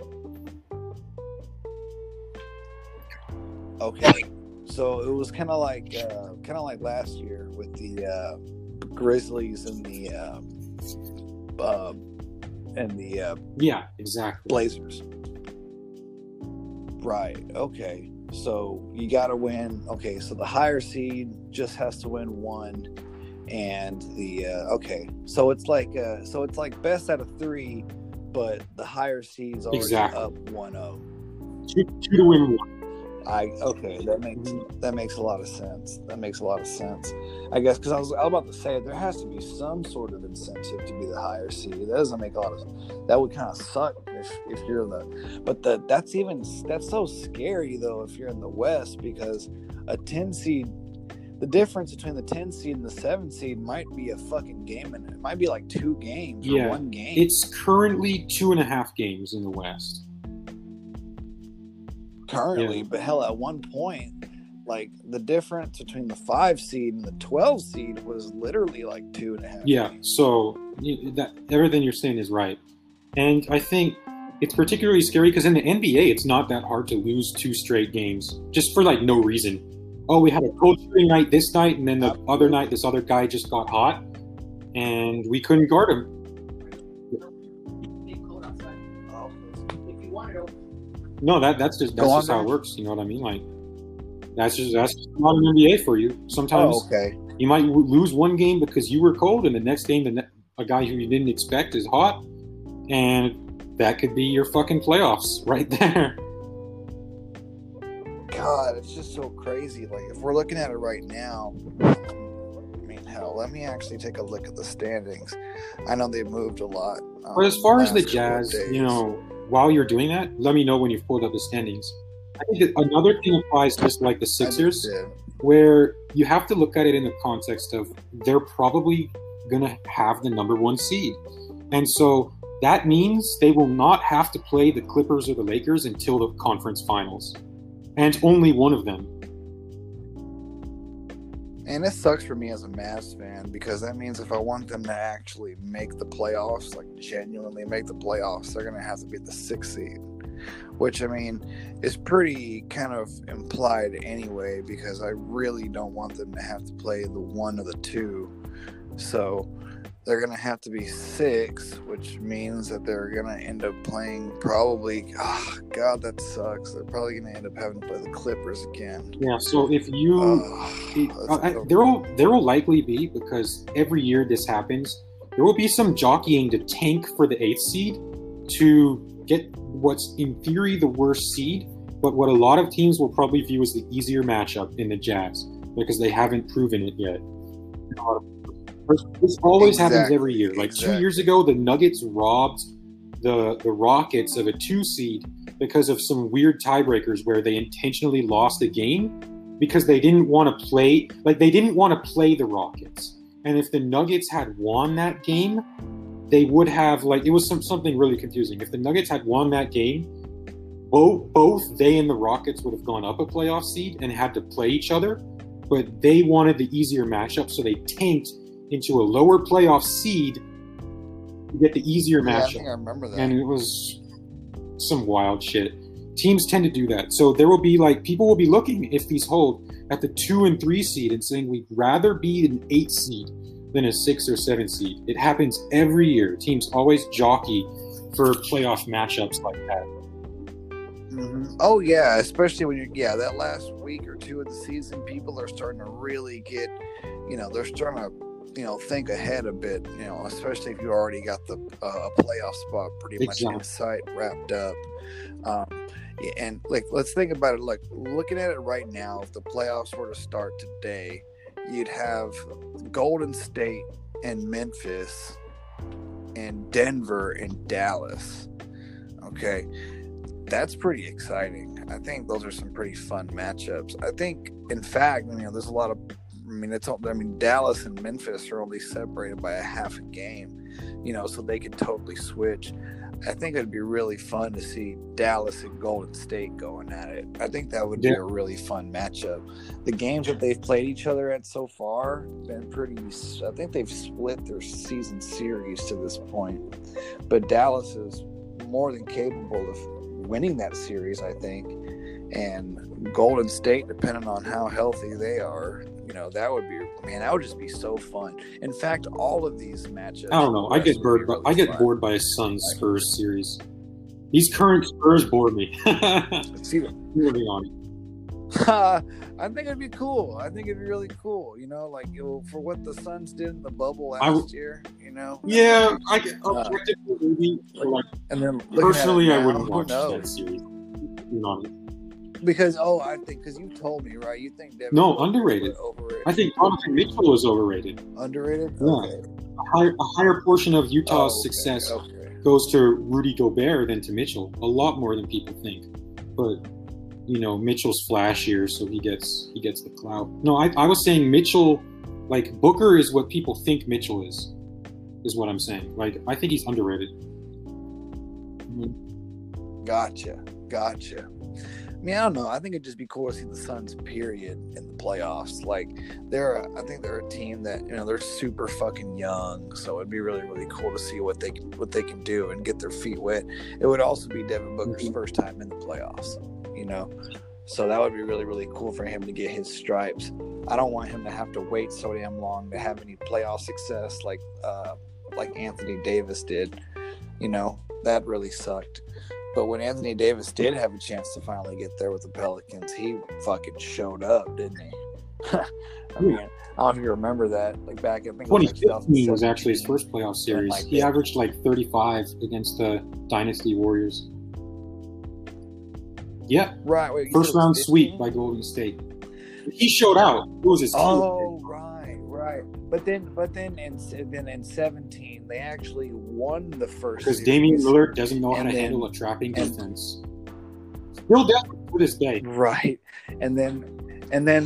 Okay. So it was kind of like last year with the Grizzlies and the yeah, exactly, Blazers. Right. Okay. So you got to win. Okay, so the higher seed just has to win 1, and the so it's like best out of 3, but the higher seed's already up 1-0. 2 to win 1. That makes a lot of sense. I guess, because I was about to say there has to be some sort of incentive to be the higher seed. That doesn't make a lot of sense. That would kind of suck if you're that's so scary though if you're in the West, because a 10 seed, the difference between the 10 seed and the 7 seed might be a fucking game, and it might be like 2 games or 1 game. It's currently 2.5 games in the West. But hell, at one point, like the difference between the 5 seed and the 12 seed was literally like 2.5 games. So everything you're saying is right, and I think it's particularly scary because in the NBA, it's not that hard to lose two straight games just for like no reason. Oh, we had a coach night this night, and then the other night, this other guy just got hot, and we couldn't guard him. No, that's just how it works. You know what I mean? Like that's just not an NBA for you. Sometimes you might lose one game because you were cold, and the next game, a guy who you didn't expect is hot, and that could be your fucking playoffs right there. God, it's just so crazy. Like, if we're looking at it right now, I mean, hell, let me actually take a look at the standings. I know they moved a lot. But as far as the Jazz, you know, while you're doing that, let me know when you've pulled up the standings. I think that another thing applies just like the Sixers, where you have to look at it in the context of they're probably going to have the number one seed. And so that means they will not have to play the Clippers or the Lakers until the conference finals. And only one of them. And it sucks for me as a Mavs fan, because that means if I want them to actually make the playoffs, like genuinely make the playoffs, they're going to have to be the sixth seed. Which, I mean, is pretty kind of implied anyway, because I really don't want them to have to play the one or the two. So they're going to have to be six, which means that they're going to end up playing probably, oh, God, that sucks. They're probably going to end up having to play the Clippers again. Yeah, so if you... there will likely be, because every year this happens, there will be some jockeying to tank for the eighth seed to get what's in theory the worst seed, but what a lot of teams will probably view as the easier matchup in the Jazz, because they haven't proven it yet. This always happens every year. Like 2 years ago, the Nuggets robbed the Rockets of a 2 seed because of some weird tiebreakers where they intentionally lost the game because they didn't want to play. Like they didn't want to play the Rockets. And if the Nuggets had won that game, they would have something really confusing. If the Nuggets had won that game, both they and the Rockets would have gone up a playoff seed and had to play each other. But they wanted the easier matchup, so they tanked into a lower playoff seed to get the easier matchup. I think I remember that. And it was some wild shit. Teams tend to do that. So there will be people will be looking, if these hold, at the 2 and 3 seed and saying we'd rather be an 8 seed than a 6 or 7 seed. It happens every year. Teams always jockey for playoff matchups like that. Mm-hmm. Oh, yeah, especially when that last week or two of the season, people are starting to really get, they're starting to think ahead a bit, especially if you already got the playoff spot pretty much in sight, wrapped up. And let's think about it. Looking at it right now, if the playoffs were to start today, you'd have Golden State and Memphis and Denver and Dallas. Okay. That's pretty exciting. I think those are some pretty fun matchups. I think, in fact, there's a lot of Dallas and Memphis are only separated by a half a game, so they could totally switch. I think it'd be really fun to see Dallas and Golden State going at it. I think that would be a really fun matchup. The games that they've played each other at so far been pretty. I think they've split their season series to this point, but Dallas is more than capable of winning that series, I think. And Golden State, depending on how healthy they are, that would just be so fun. In fact, all of these matchups. I don't know. I get bored by a Suns Spurs series. These current Spurs bore me. Let's see them. Moving on. I think it'd be cool. I think it'd be really cool. For what the Suns did in the bubble last year. Yeah, personally, I wouldn't watch that series. Because you told me, right? You think Devin underrated. Overrated. I think Donovan Mitchell is overrated. Underrated? Yeah. Okay. A higher portion of Utah's success goes to Rudy Gobert than to Mitchell. A lot more than people think. But, Mitchell's flashier, so he gets the clout. No, I was saying Mitchell, Booker is what people think Mitchell is what I'm saying. I think he's underrated. Mm-hmm. Gotcha. mean, I don't know. I think it'd just be cool to see the Suns, period, in the playoffs. Like, I think they're a team that, you know, they're super fucking young. So it'd be really, really cool to see what they can do and get their feet wet. It would also be Devin Booker's first time in the playoffs, you know. So that would be really, really cool for him to get his stripes. I don't want him to have to wait so damn long to have any playoff success like Anthony Davis did. You know, that really sucked. But when Anthony Davis did have a chance to finally get there with the Pelicans, he fucking showed up, didn't he? I mean, I don't know if you remember that. Like back, I think 2015 was actually his first playoff series. Like he averaged like 35 against the Dynasty Warriors. Yeah, right. Wait, first round sweep by Golden State. He showed out. It was his. Oh, right. But then in 2017, they actually won the first. Because Damian Lillard doesn't know how to handle a trapping defense. Still down to this day. Right, and then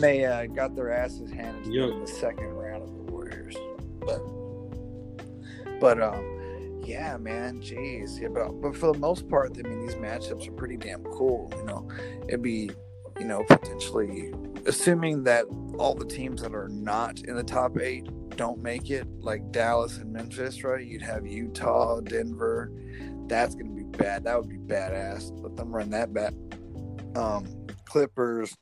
they got their asses handed to them in the second round of the Warriors. Yeah, man, jeez. Yeah, but for the most part, I mean, these matchups are pretty damn cool. You know, it'd be, you know, potentially assuming that all the teams that are not in the top 8 don't make it, like Dallas and Memphis, right? You'd have Utah, Denver. That's gonna be bad. That would be badass. Let them run that back. Clippers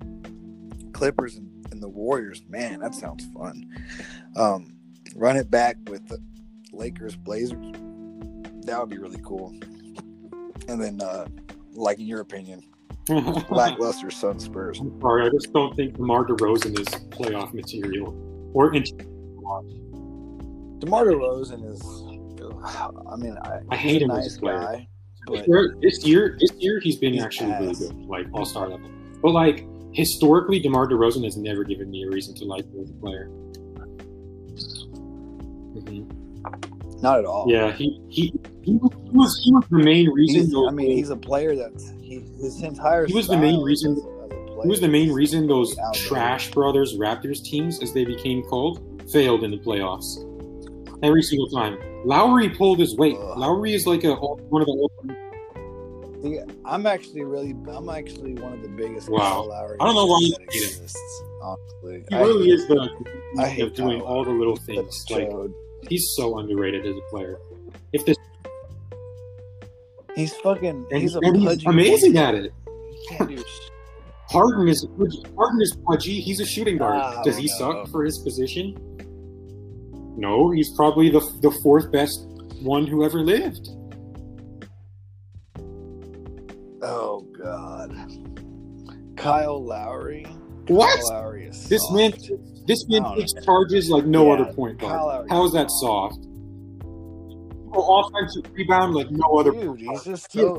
and the Warriors. Man, that sounds fun. Run it back with the Lakers, Blazers. That would be really cool. And then, like in your opinion, lackluster Sun Spurs. I'm sorry, I just don't think DeMar DeRozan is playoff material or interesting to watch. DeMar DeRozan is, I mean, I hate him as a player. But this year he's been actually really good, like all-star level. But like historically, DeMar DeRozan has never given me a reason to like him as a player. Not at all. Yeah, he was the main reason. He's a player that his entire. He was the main reason. He was the main reason those trash brothers Raptors teams, as they became called, failed in the playoffs every single time. Lowry pulled his weight. Lowry is like one of the. I'm actually one of the biggest. Wow. Lowry I don't know why you hate him. Honestly, he really is the king of doing all the little things. He's so underrated as a player. He's amazing at it. Harden is pudgy. He's a shooting guard. Does he suck for his position? No, he's probably the fourth best one who ever lived. Oh God, Kyle Lowry. What? This man takes charges like no other point guard. How is that soft? Offensive rebound like no other. Dude, he's just I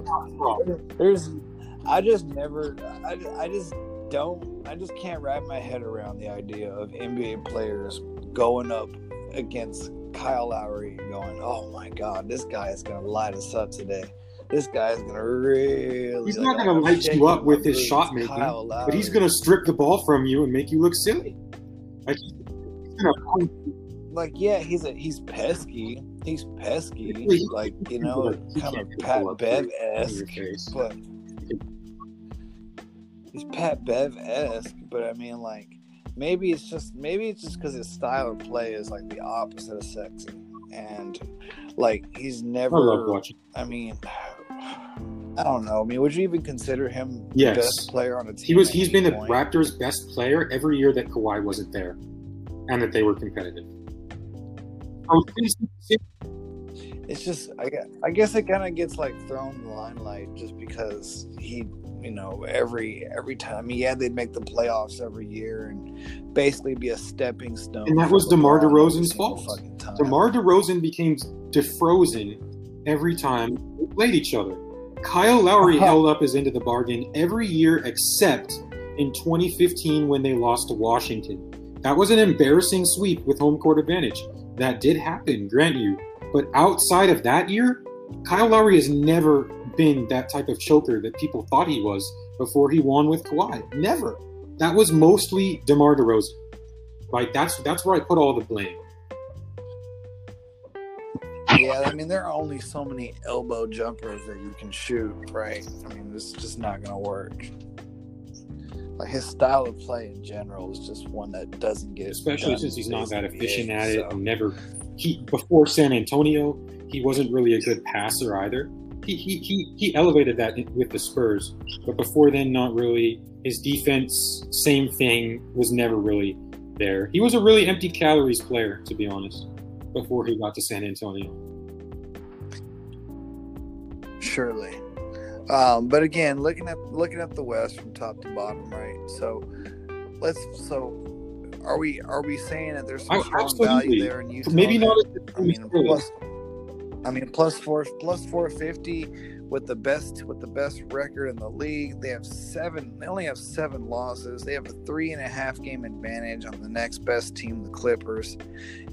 just can't wrap my head around the idea of NBA players going up against Kyle Lowry and going, "Oh my God, this guy is going to light us up today. This guy's going to really... He's not going to light you up with his shot making, but he's going to strip the ball from you and make you look silly." Like, he's pesky. He's pesky. Like, you know, kind of Pat Bev-esque. But he's Pat Bev-esque, but I mean, like, maybe it's just because his style of play is, like, the opposite of sexy. And, like, he's never... I love watching. I mean... I don't know. I mean, would you even consider him the best player on a team? He's been the Raptors' best player every year that Kawhi wasn't there and that they were competitive. It's just, I guess it kind of gets, like, thrown in the limelight just because he, you know, every time. Yeah, they'd make the playoffs every year and basically be a stepping stone. And that was DeMar DeRozan's fault. DeMar DeRozan became DeFrozen every time they played each other. Kyle Lowry held up his end of the bargain every year except in 2015 when they lost to Washington. That was an embarrassing sweep with home court advantage. That did happen, grant you. But outside of that year, Kyle Lowry has never been that type of choker that people thought he was before he won with Kawhi. Never. That was mostly DeMar DeRozan. Like, that's where I put all the blame. Yeah, I mean, there are only so many elbow jumpers that you can shoot, right? I mean, this is just not going to work. Like, his style of play in general is just one that doesn't get, especially since he's not that efficient at it. And never, before San Antonio, he wasn't really a good passer either. He elevated that with the Spurs, but before then, not really. His defense, same thing, was never really there. He was a really empty calories player, to be honest, before he got to San Antonio. Surely. But again, looking at the West from top to bottom, right? So are we saying that there's some strong value there in Utah? Maybe not. Plus 450 with the best record in the league. They only have 7 losses. They have a 3.5 game advantage on the next best team, the Clippers,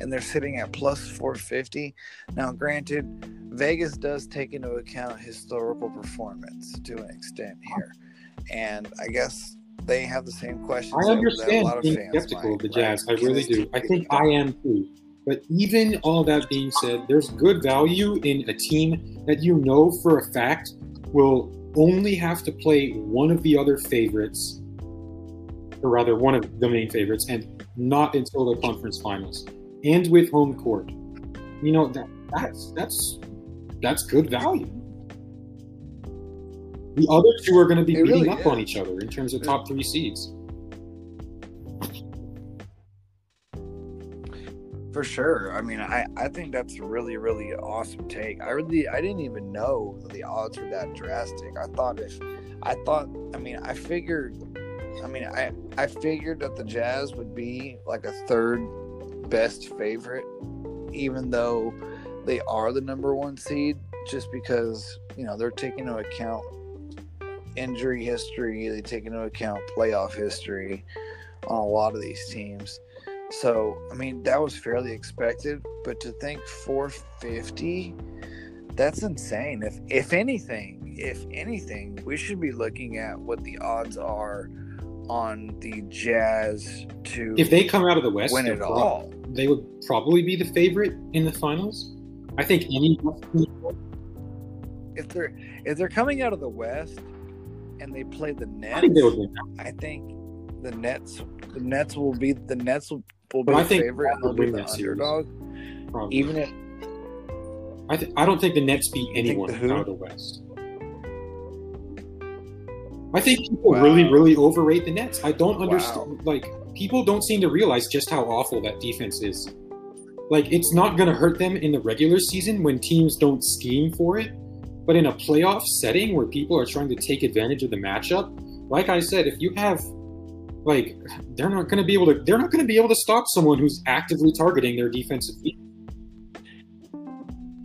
and they're sitting at plus 450. Now, granted, Vegas does take into account historical performance to an extent here, and I guess they have the same questions. I understand being skeptical of the Jazz. I really do. I think I am too. But even all that being said, there's good value in a team that you know for a fact will only have to play one of the other favorites, or rather one of the main favorites, and not until the conference finals, and with home court. You know, that's good value. The other two are going to be beating up on each other in terms of top 3 seeds. For sure. I mean, I think that's a really, really awesome take. I didn't even know the odds were that drastic. I figured that the Jazz would be like a 3rd best favorite, even though they are the number 1 seed, just because, you know, they're taking into account injury history. They take into account playoff history on a lot of these teams. So, I mean, that was fairly expected, but to think 450, that's insane. If anything, we should be looking at what the odds are on the Jazz to, if they come out of the West, win it all. They would probably be the favorite in the finals. I think if they're coming out of the West and they play the Nets, I think the Nets will be the favorite. They'll win that series. Probably. Even if I don't think the Nets beat anyone out of the West. I think people really overrate the Nets. I don't understand. Like, people don't seem to realize just how awful that defense is. Like, it's not going to hurt them in the regular season when teams don't scheme for it, but in a playoff setting where people are trying to take advantage of the matchup, like I said, if you have, like, they're not going to be able to stop someone who's actively targeting their defensive team.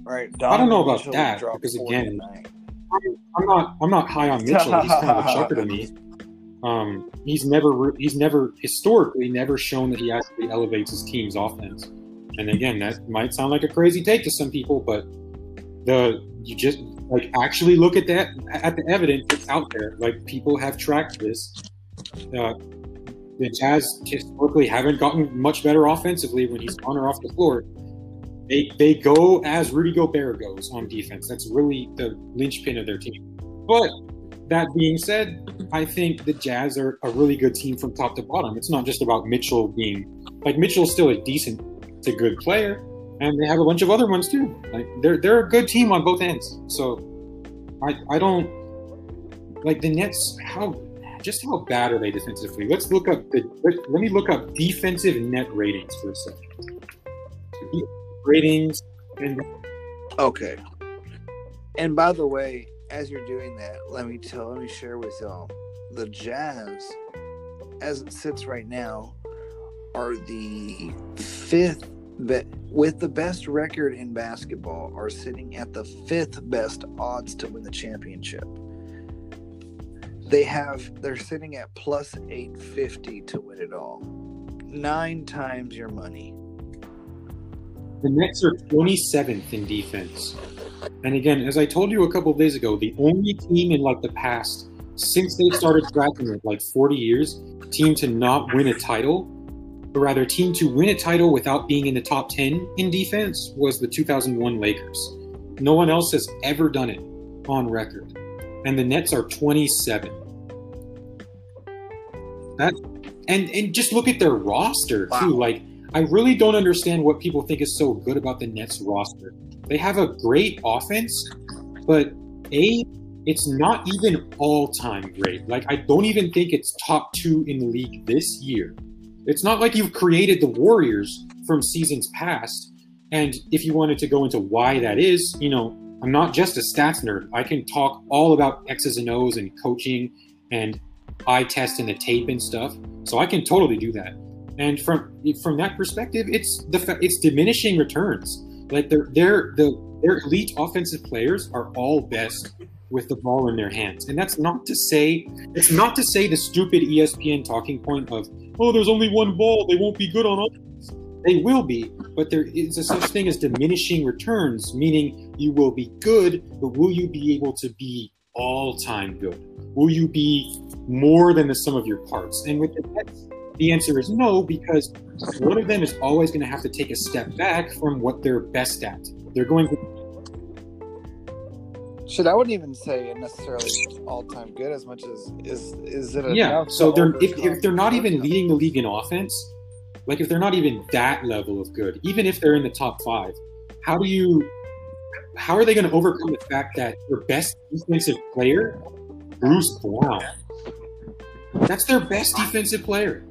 Right. I don't know about Mitchell that, because again, I'm not high on Mitchell. He's kind of a chucker to me. He's historically never shown that he actually elevates his team's offense. And again, that might sound like a crazy take to some people, but you just, like, actually look at that, at the evidence that's out there. Like, people have tracked this. The Jazz historically haven't gotten much better offensively when he's on or off the floor. They go as Rudy Gobert goes on defense. That's really the linchpin of their team. But that being said, I think the Jazz are a really good team from top to bottom. It's not just about Mitchell being, like, Mitchell's still a decent to good player, and they have a bunch of other ones too. Like, they're a good team on both ends. So I don't, like, the Nets, how bad are they defensively? Let's look up let me look up defensive net ratings for a second. Ratings. And okay. And by the way, as you're doing that, let me share with y'all, the Jazz, as it sits right now, are the 5th, with the best record in basketball, are sitting at the 5th best odds to win the championship. They're sitting at plus 850 to win it all. 9 times your money. The Nets are 27th in defense. And again, as I told you a couple of days ago, the only team in, like, the past, since they started tracking it, like 40 years, team to not win a title but rather a team to win a title without being in the top 10 in defense was the 2001 Lakers. No one else has ever done it on record. And the Nets are 27. And just look at their roster, wow, too. Like, I really don't understand what people think is so good about the Nets roster. They have a great offense, but it's not even all-time great. Like, I don't even think it's top two in the league this year. It's not like you've created the Warriors from seasons past. And if you wanted to go into why that is, you know, I'm not just a stats nerd. I can talk all about X's and O's and coaching and eye test and the tape and stuff. So I can totally do that. And from that perspective, it's diminishing returns. Like their elite offensive players are all best with the ball in their hands. And that's not to say, it's not to say the stupid ESPN talking point of, oh, there's only one ball, they won't be good on offense. They will be, but there is a such thing as diminishing returns, meaning you will be good, but will you be able to be all-time good? Will you be more than the sum of your parts? And with the Nets, the answer is no, because one of them is always going to have to take a step back from what they're best at. They're going to... Shit, I wouldn't even say necessarily all-time good as much as is it a... Yeah, so they're, if they're not even leading the league in offense, like if they're not even that level of good, even if they're in the top five, how are they going to overcome the fact that their best defensive player, Bruce Brown, that's their best defensive player.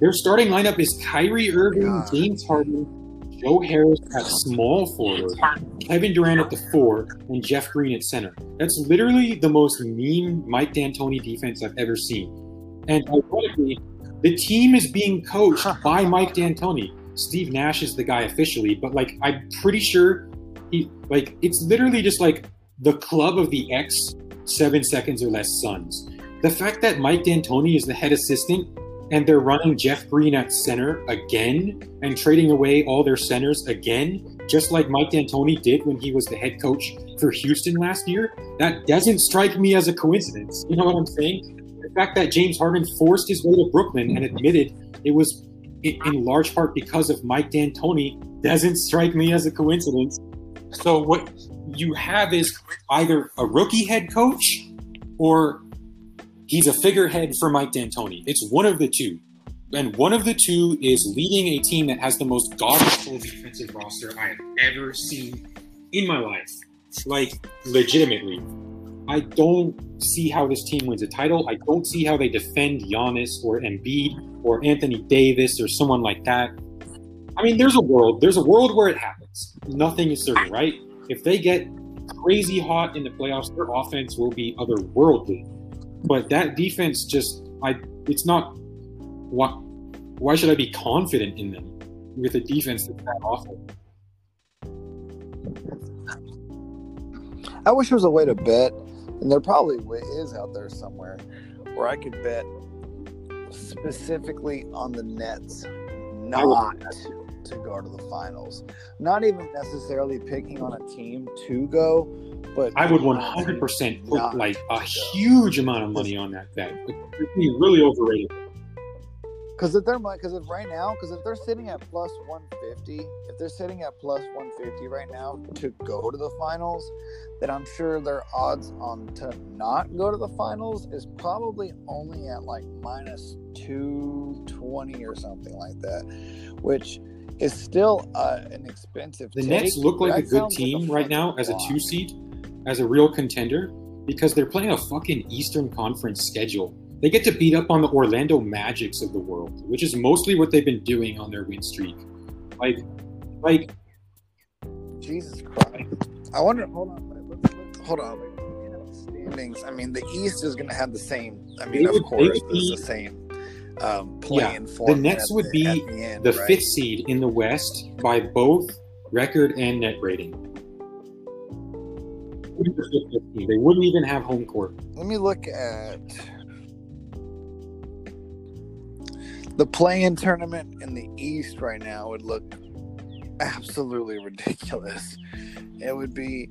Their starting lineup is Kyrie Irving, James Harden, Joe Harris at small forward, Kevin Durant at the four, and Jeff Green at center. That's literally the most mean Mike D'Antoni defense I've ever seen. And ironically, the team is being coached by Mike D'Antoni. Steve Nash is the guy officially, but like I'm pretty sure it's literally just like the club of the X 7 seconds or less Suns. The fact that Mike D'Antoni is the head assistant and they're running Jeff Green at center again and trading away all their centers again, just like Mike D'Antoni did when he was the head coach for Houston last year, that doesn't strike me as a coincidence. You know what I'm saying? The fact that James Harden forced his way to Brooklyn and admitted it was in large part because of Mike D'Antoni doesn't strike me as a coincidence. So what you have is either a rookie head coach or he's a figurehead for Mike D'Antoni. It's one of the two. And one of the two is leading a team that has the most god-awful defensive roster I have ever seen in my life. Like, legitimately. I don't see how this team wins a title. I don't see how they defend Giannis or Embiid or Anthony Davis or someone like that. I mean, there's a world where it happens. Nothing is certain, right? If they get crazy hot in the playoffs, their offense will be otherworldly. But that defense why should I be confident in them with a defense that's that awful? I wish there was a way to bet, and there probably is out there somewhere, where I could bet specifically on the Nets not to go to the finals. Not even necessarily picking on a team to go, but I would 100% put like a huge amount of money on that bet. It'd be really overrated. Because if they're sitting at plus 150, if they're sitting at plus 150 right now to go to the finals, then I'm sure their odds on to not go to the finals is probably only at like minus 220 or something like that, which is still an expensive. The Nets look like a good team right now as a 2 seed, as a real contender, because they're playing a fucking Eastern Conference schedule. They get to beat up on the Orlando Magics of the world, which is mostly what they've been doing on their win streak. Like, Jesus Christ! I wonder. Hold on. Standings. I mean, the East is going to have the same. I mean, of course, it's the same play-in format. The Nets would be the 5th seed in the West by both record and net rating. They wouldn't even have home court. Let me look at the play-in tournament in the East right now. Would look absolutely ridiculous. It would be,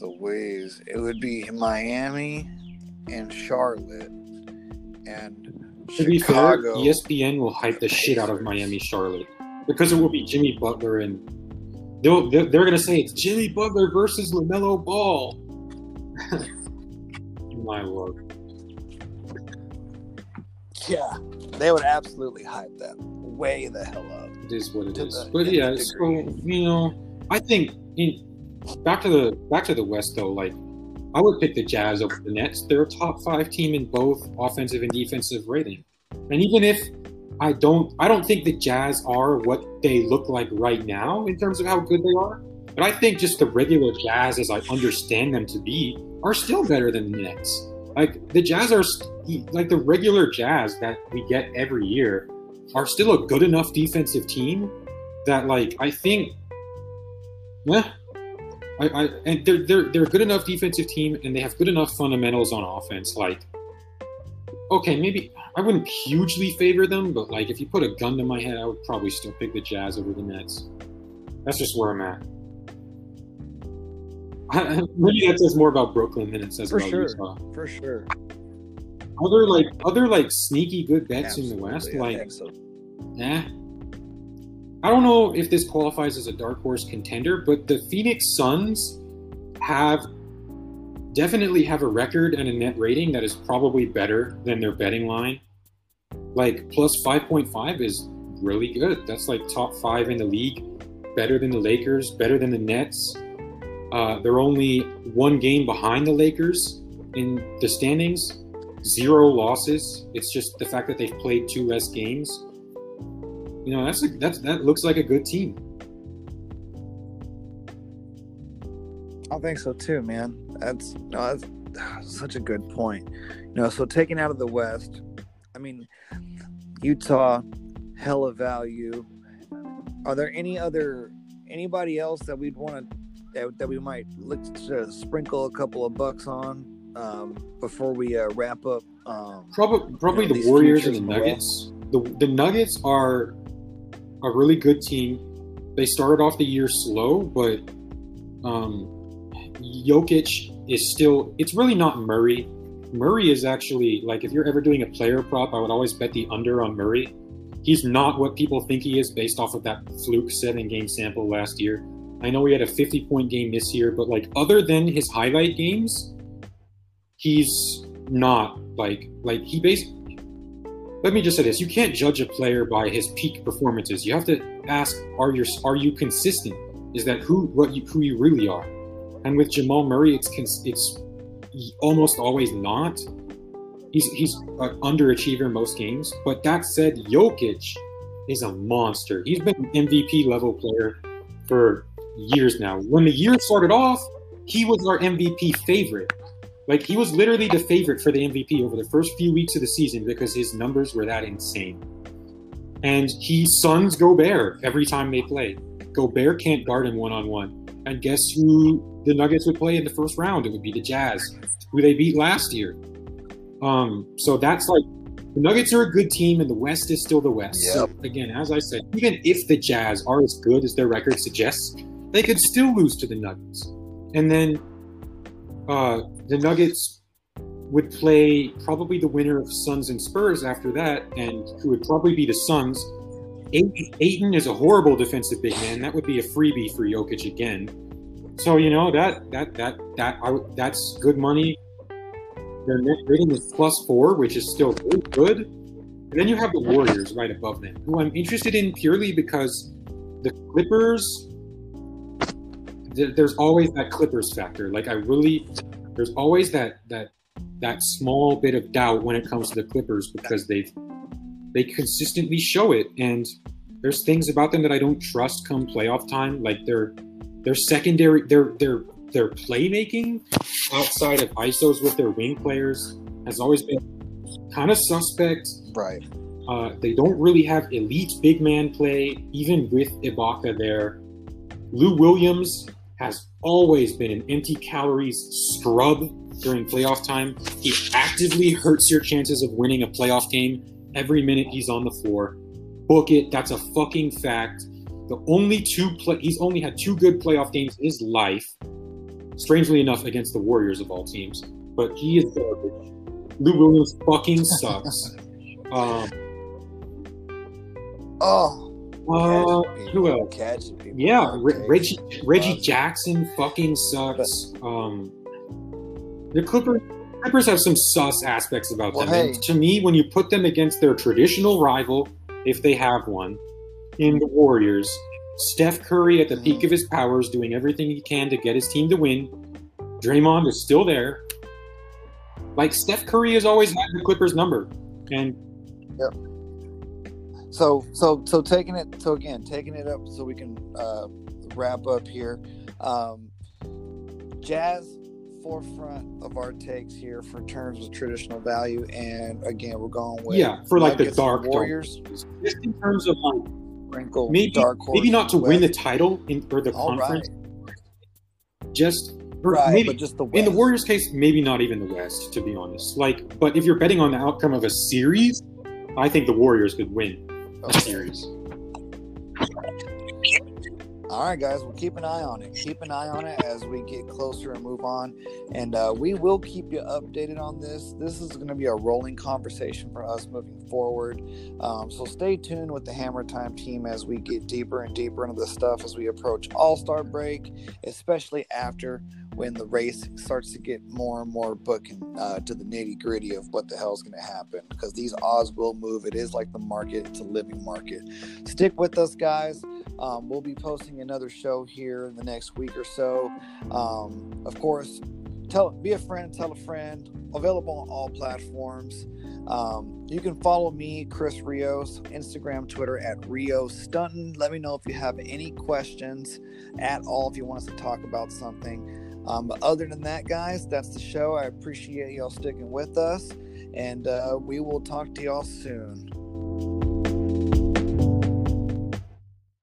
Louise. It would be Miami and Charlotte and Chicago. To be fair, ESPN will hype the shit out of Miami, Charlotte, because it will be Jimmy Butler, and they're going to say it's Jimmy Butler versus LaMelo Ball. My lord. Yeah, they would absolutely hype that way the hell up. It is what it is. But yeah, so, you know, I think back to the West though, like, I would pick the Jazz over the Nets. They're a top 5 team in both offensive and defensive rating. And even if I don't think the Jazz are what they look like right now in terms of how good they are, but I think just the regular Jazz, as I understand them to be, are still better than the Nets. Like, the Jazz are like the regular Jazz that we get every year are still a good enough defensive team that, like, I think, and they're a good enough defensive team, and they have good enough fundamentals on offense. Like, okay, maybe I wouldn't hugely favor them, but like, if you put a gun to my head, I would probably still pick the Jazz over the Nets. That's just where I'm at. Maybe that says more about Brooklyn than it says about Utah. For sure. Other sneaky good bets in the West, I don't know if this qualifies as a dark horse contender, but the Phoenix Suns definitely have a record and a net rating that is probably better than their betting line. Like, plus 5.5 is really good. That's like top 5 in the league, better than the Lakers, better than the Nets. They're only one game behind the Lakers in the standings, 0 losses. It's just the fact that they've played 2 less games. You know, that looks like a good team. I think so too, man. That's such a good point. You know, so taking out of the West, I mean, Utah, hella value. Are there anybody else that we'd want to that we might look to sprinkle a couple of bucks on before we wrap up? Probably you know, the Warriors and the Nuggets. The Nuggets are a really good team. They started off the year slow, but Jokic is still... It's really not Murray. Murray is actually... Like, if you're ever doing a player prop, I would always bet the under on Murray. He's not what people think he is based off of that fluke 7-game sample last year. I know he had a 50-point game this year, but, like, other than his highlight games, he's not, like he basically... Let me just say this. You can't judge a player by his peak performances. You have to ask, are you consistent? Is that who you really are? And with Jamal Murray, it's almost always not. He's an underachiever most games. But that said, Jokic is a monster. He's been an MVP-level player for years now. When the year started off, he was our MVP favorite. Like, he was literally the favorite for the MVP over the first few weeks of the season because his numbers were that insane. And he sons Gobert every time they play. Gobert can't guard him one-on-one. And guess who the Nuggets would play in the first round? It would be the Jazz, who they beat last year. So that's like, the Nuggets are a good team and the West is still the West. Yep. So again, as I said, even if the Jazz are as good as their record suggests, they could still lose to the Nuggets. And then... the Nuggets would play probably the winner of Suns and Spurs after that, and who would probably be the Suns. Ayton is a horrible defensive big man. That would be a freebie for Jokic again. So, you know, that's good money. Their net rating is plus 4, which is still really good. And then you have the Warriors right above them, who I'm interested in purely because the Clippers... There's always that Clippers factor. Like, there's always that small bit of doubt when it comes to the Clippers because they consistently show it. And there's things about them that I don't trust come playoff time. Like their secondary, their playmaking outside of ISOs with their wing players has always been kind of suspect. Right. They don't really have elite big man play, even with Ibaka there. Lou Williams has always been an empty calories scrub during playoff time. He actively hurts your chances of winning a playoff game every minute he's on the floor. Book it. That's a fucking fact. He's only had 2 good playoff games in his life, strangely enough, against the Warriors of all teams. But he is garbage. Lou Williams fucking sucks. Who else? Yeah, Reggie Jackson fucking sucks. The Clippers have some sus aspects about them. Hey. And to me, when you put them against their traditional rival, if they have one, in the Warriors, Steph Curry at the peak of his powers, doing everything he can to get his team to win. Draymond is still there. Like, Steph Curry has always had the Clippers number. And yep. So taking it up so we can wrap up here. Jazz, forefront of our takes here for terms of traditional value, and again, we're going with for like the dark Warriors. Just in terms of like wrinkle, maybe not to win the title or the conference. Right. But just the West. In the Warriors' case, maybe not even the West, to be honest. Like, but if you're betting on the outcome of a series, I think the Warriors could win a series. All right, guys, we'll keep an eye on it. Keep an eye on it as we get closer and move on. And we will keep you updated on this. This is going to be a rolling conversation for us moving forward. So stay tuned with the Hammer Time team as we get deeper and deeper into this stuff as we approach All-Star break, especially after when the race starts to get more and more booking to the nitty-gritty of what the hell is going to happen, because these odds will move. It is like the market. It's a living market. Stick with us, guys. We'll be posting another show here in the next week or so. Of course, be a friend, tell a friend. Available on all platforms. You can follow me, Chris Rios, Instagram, Twitter @RiosStuntin. Let me know if you have any questions at all, if you want us to talk about something. But other than that, guys, that's the show. I appreciate y'all sticking with us, and we will talk to y'all soon.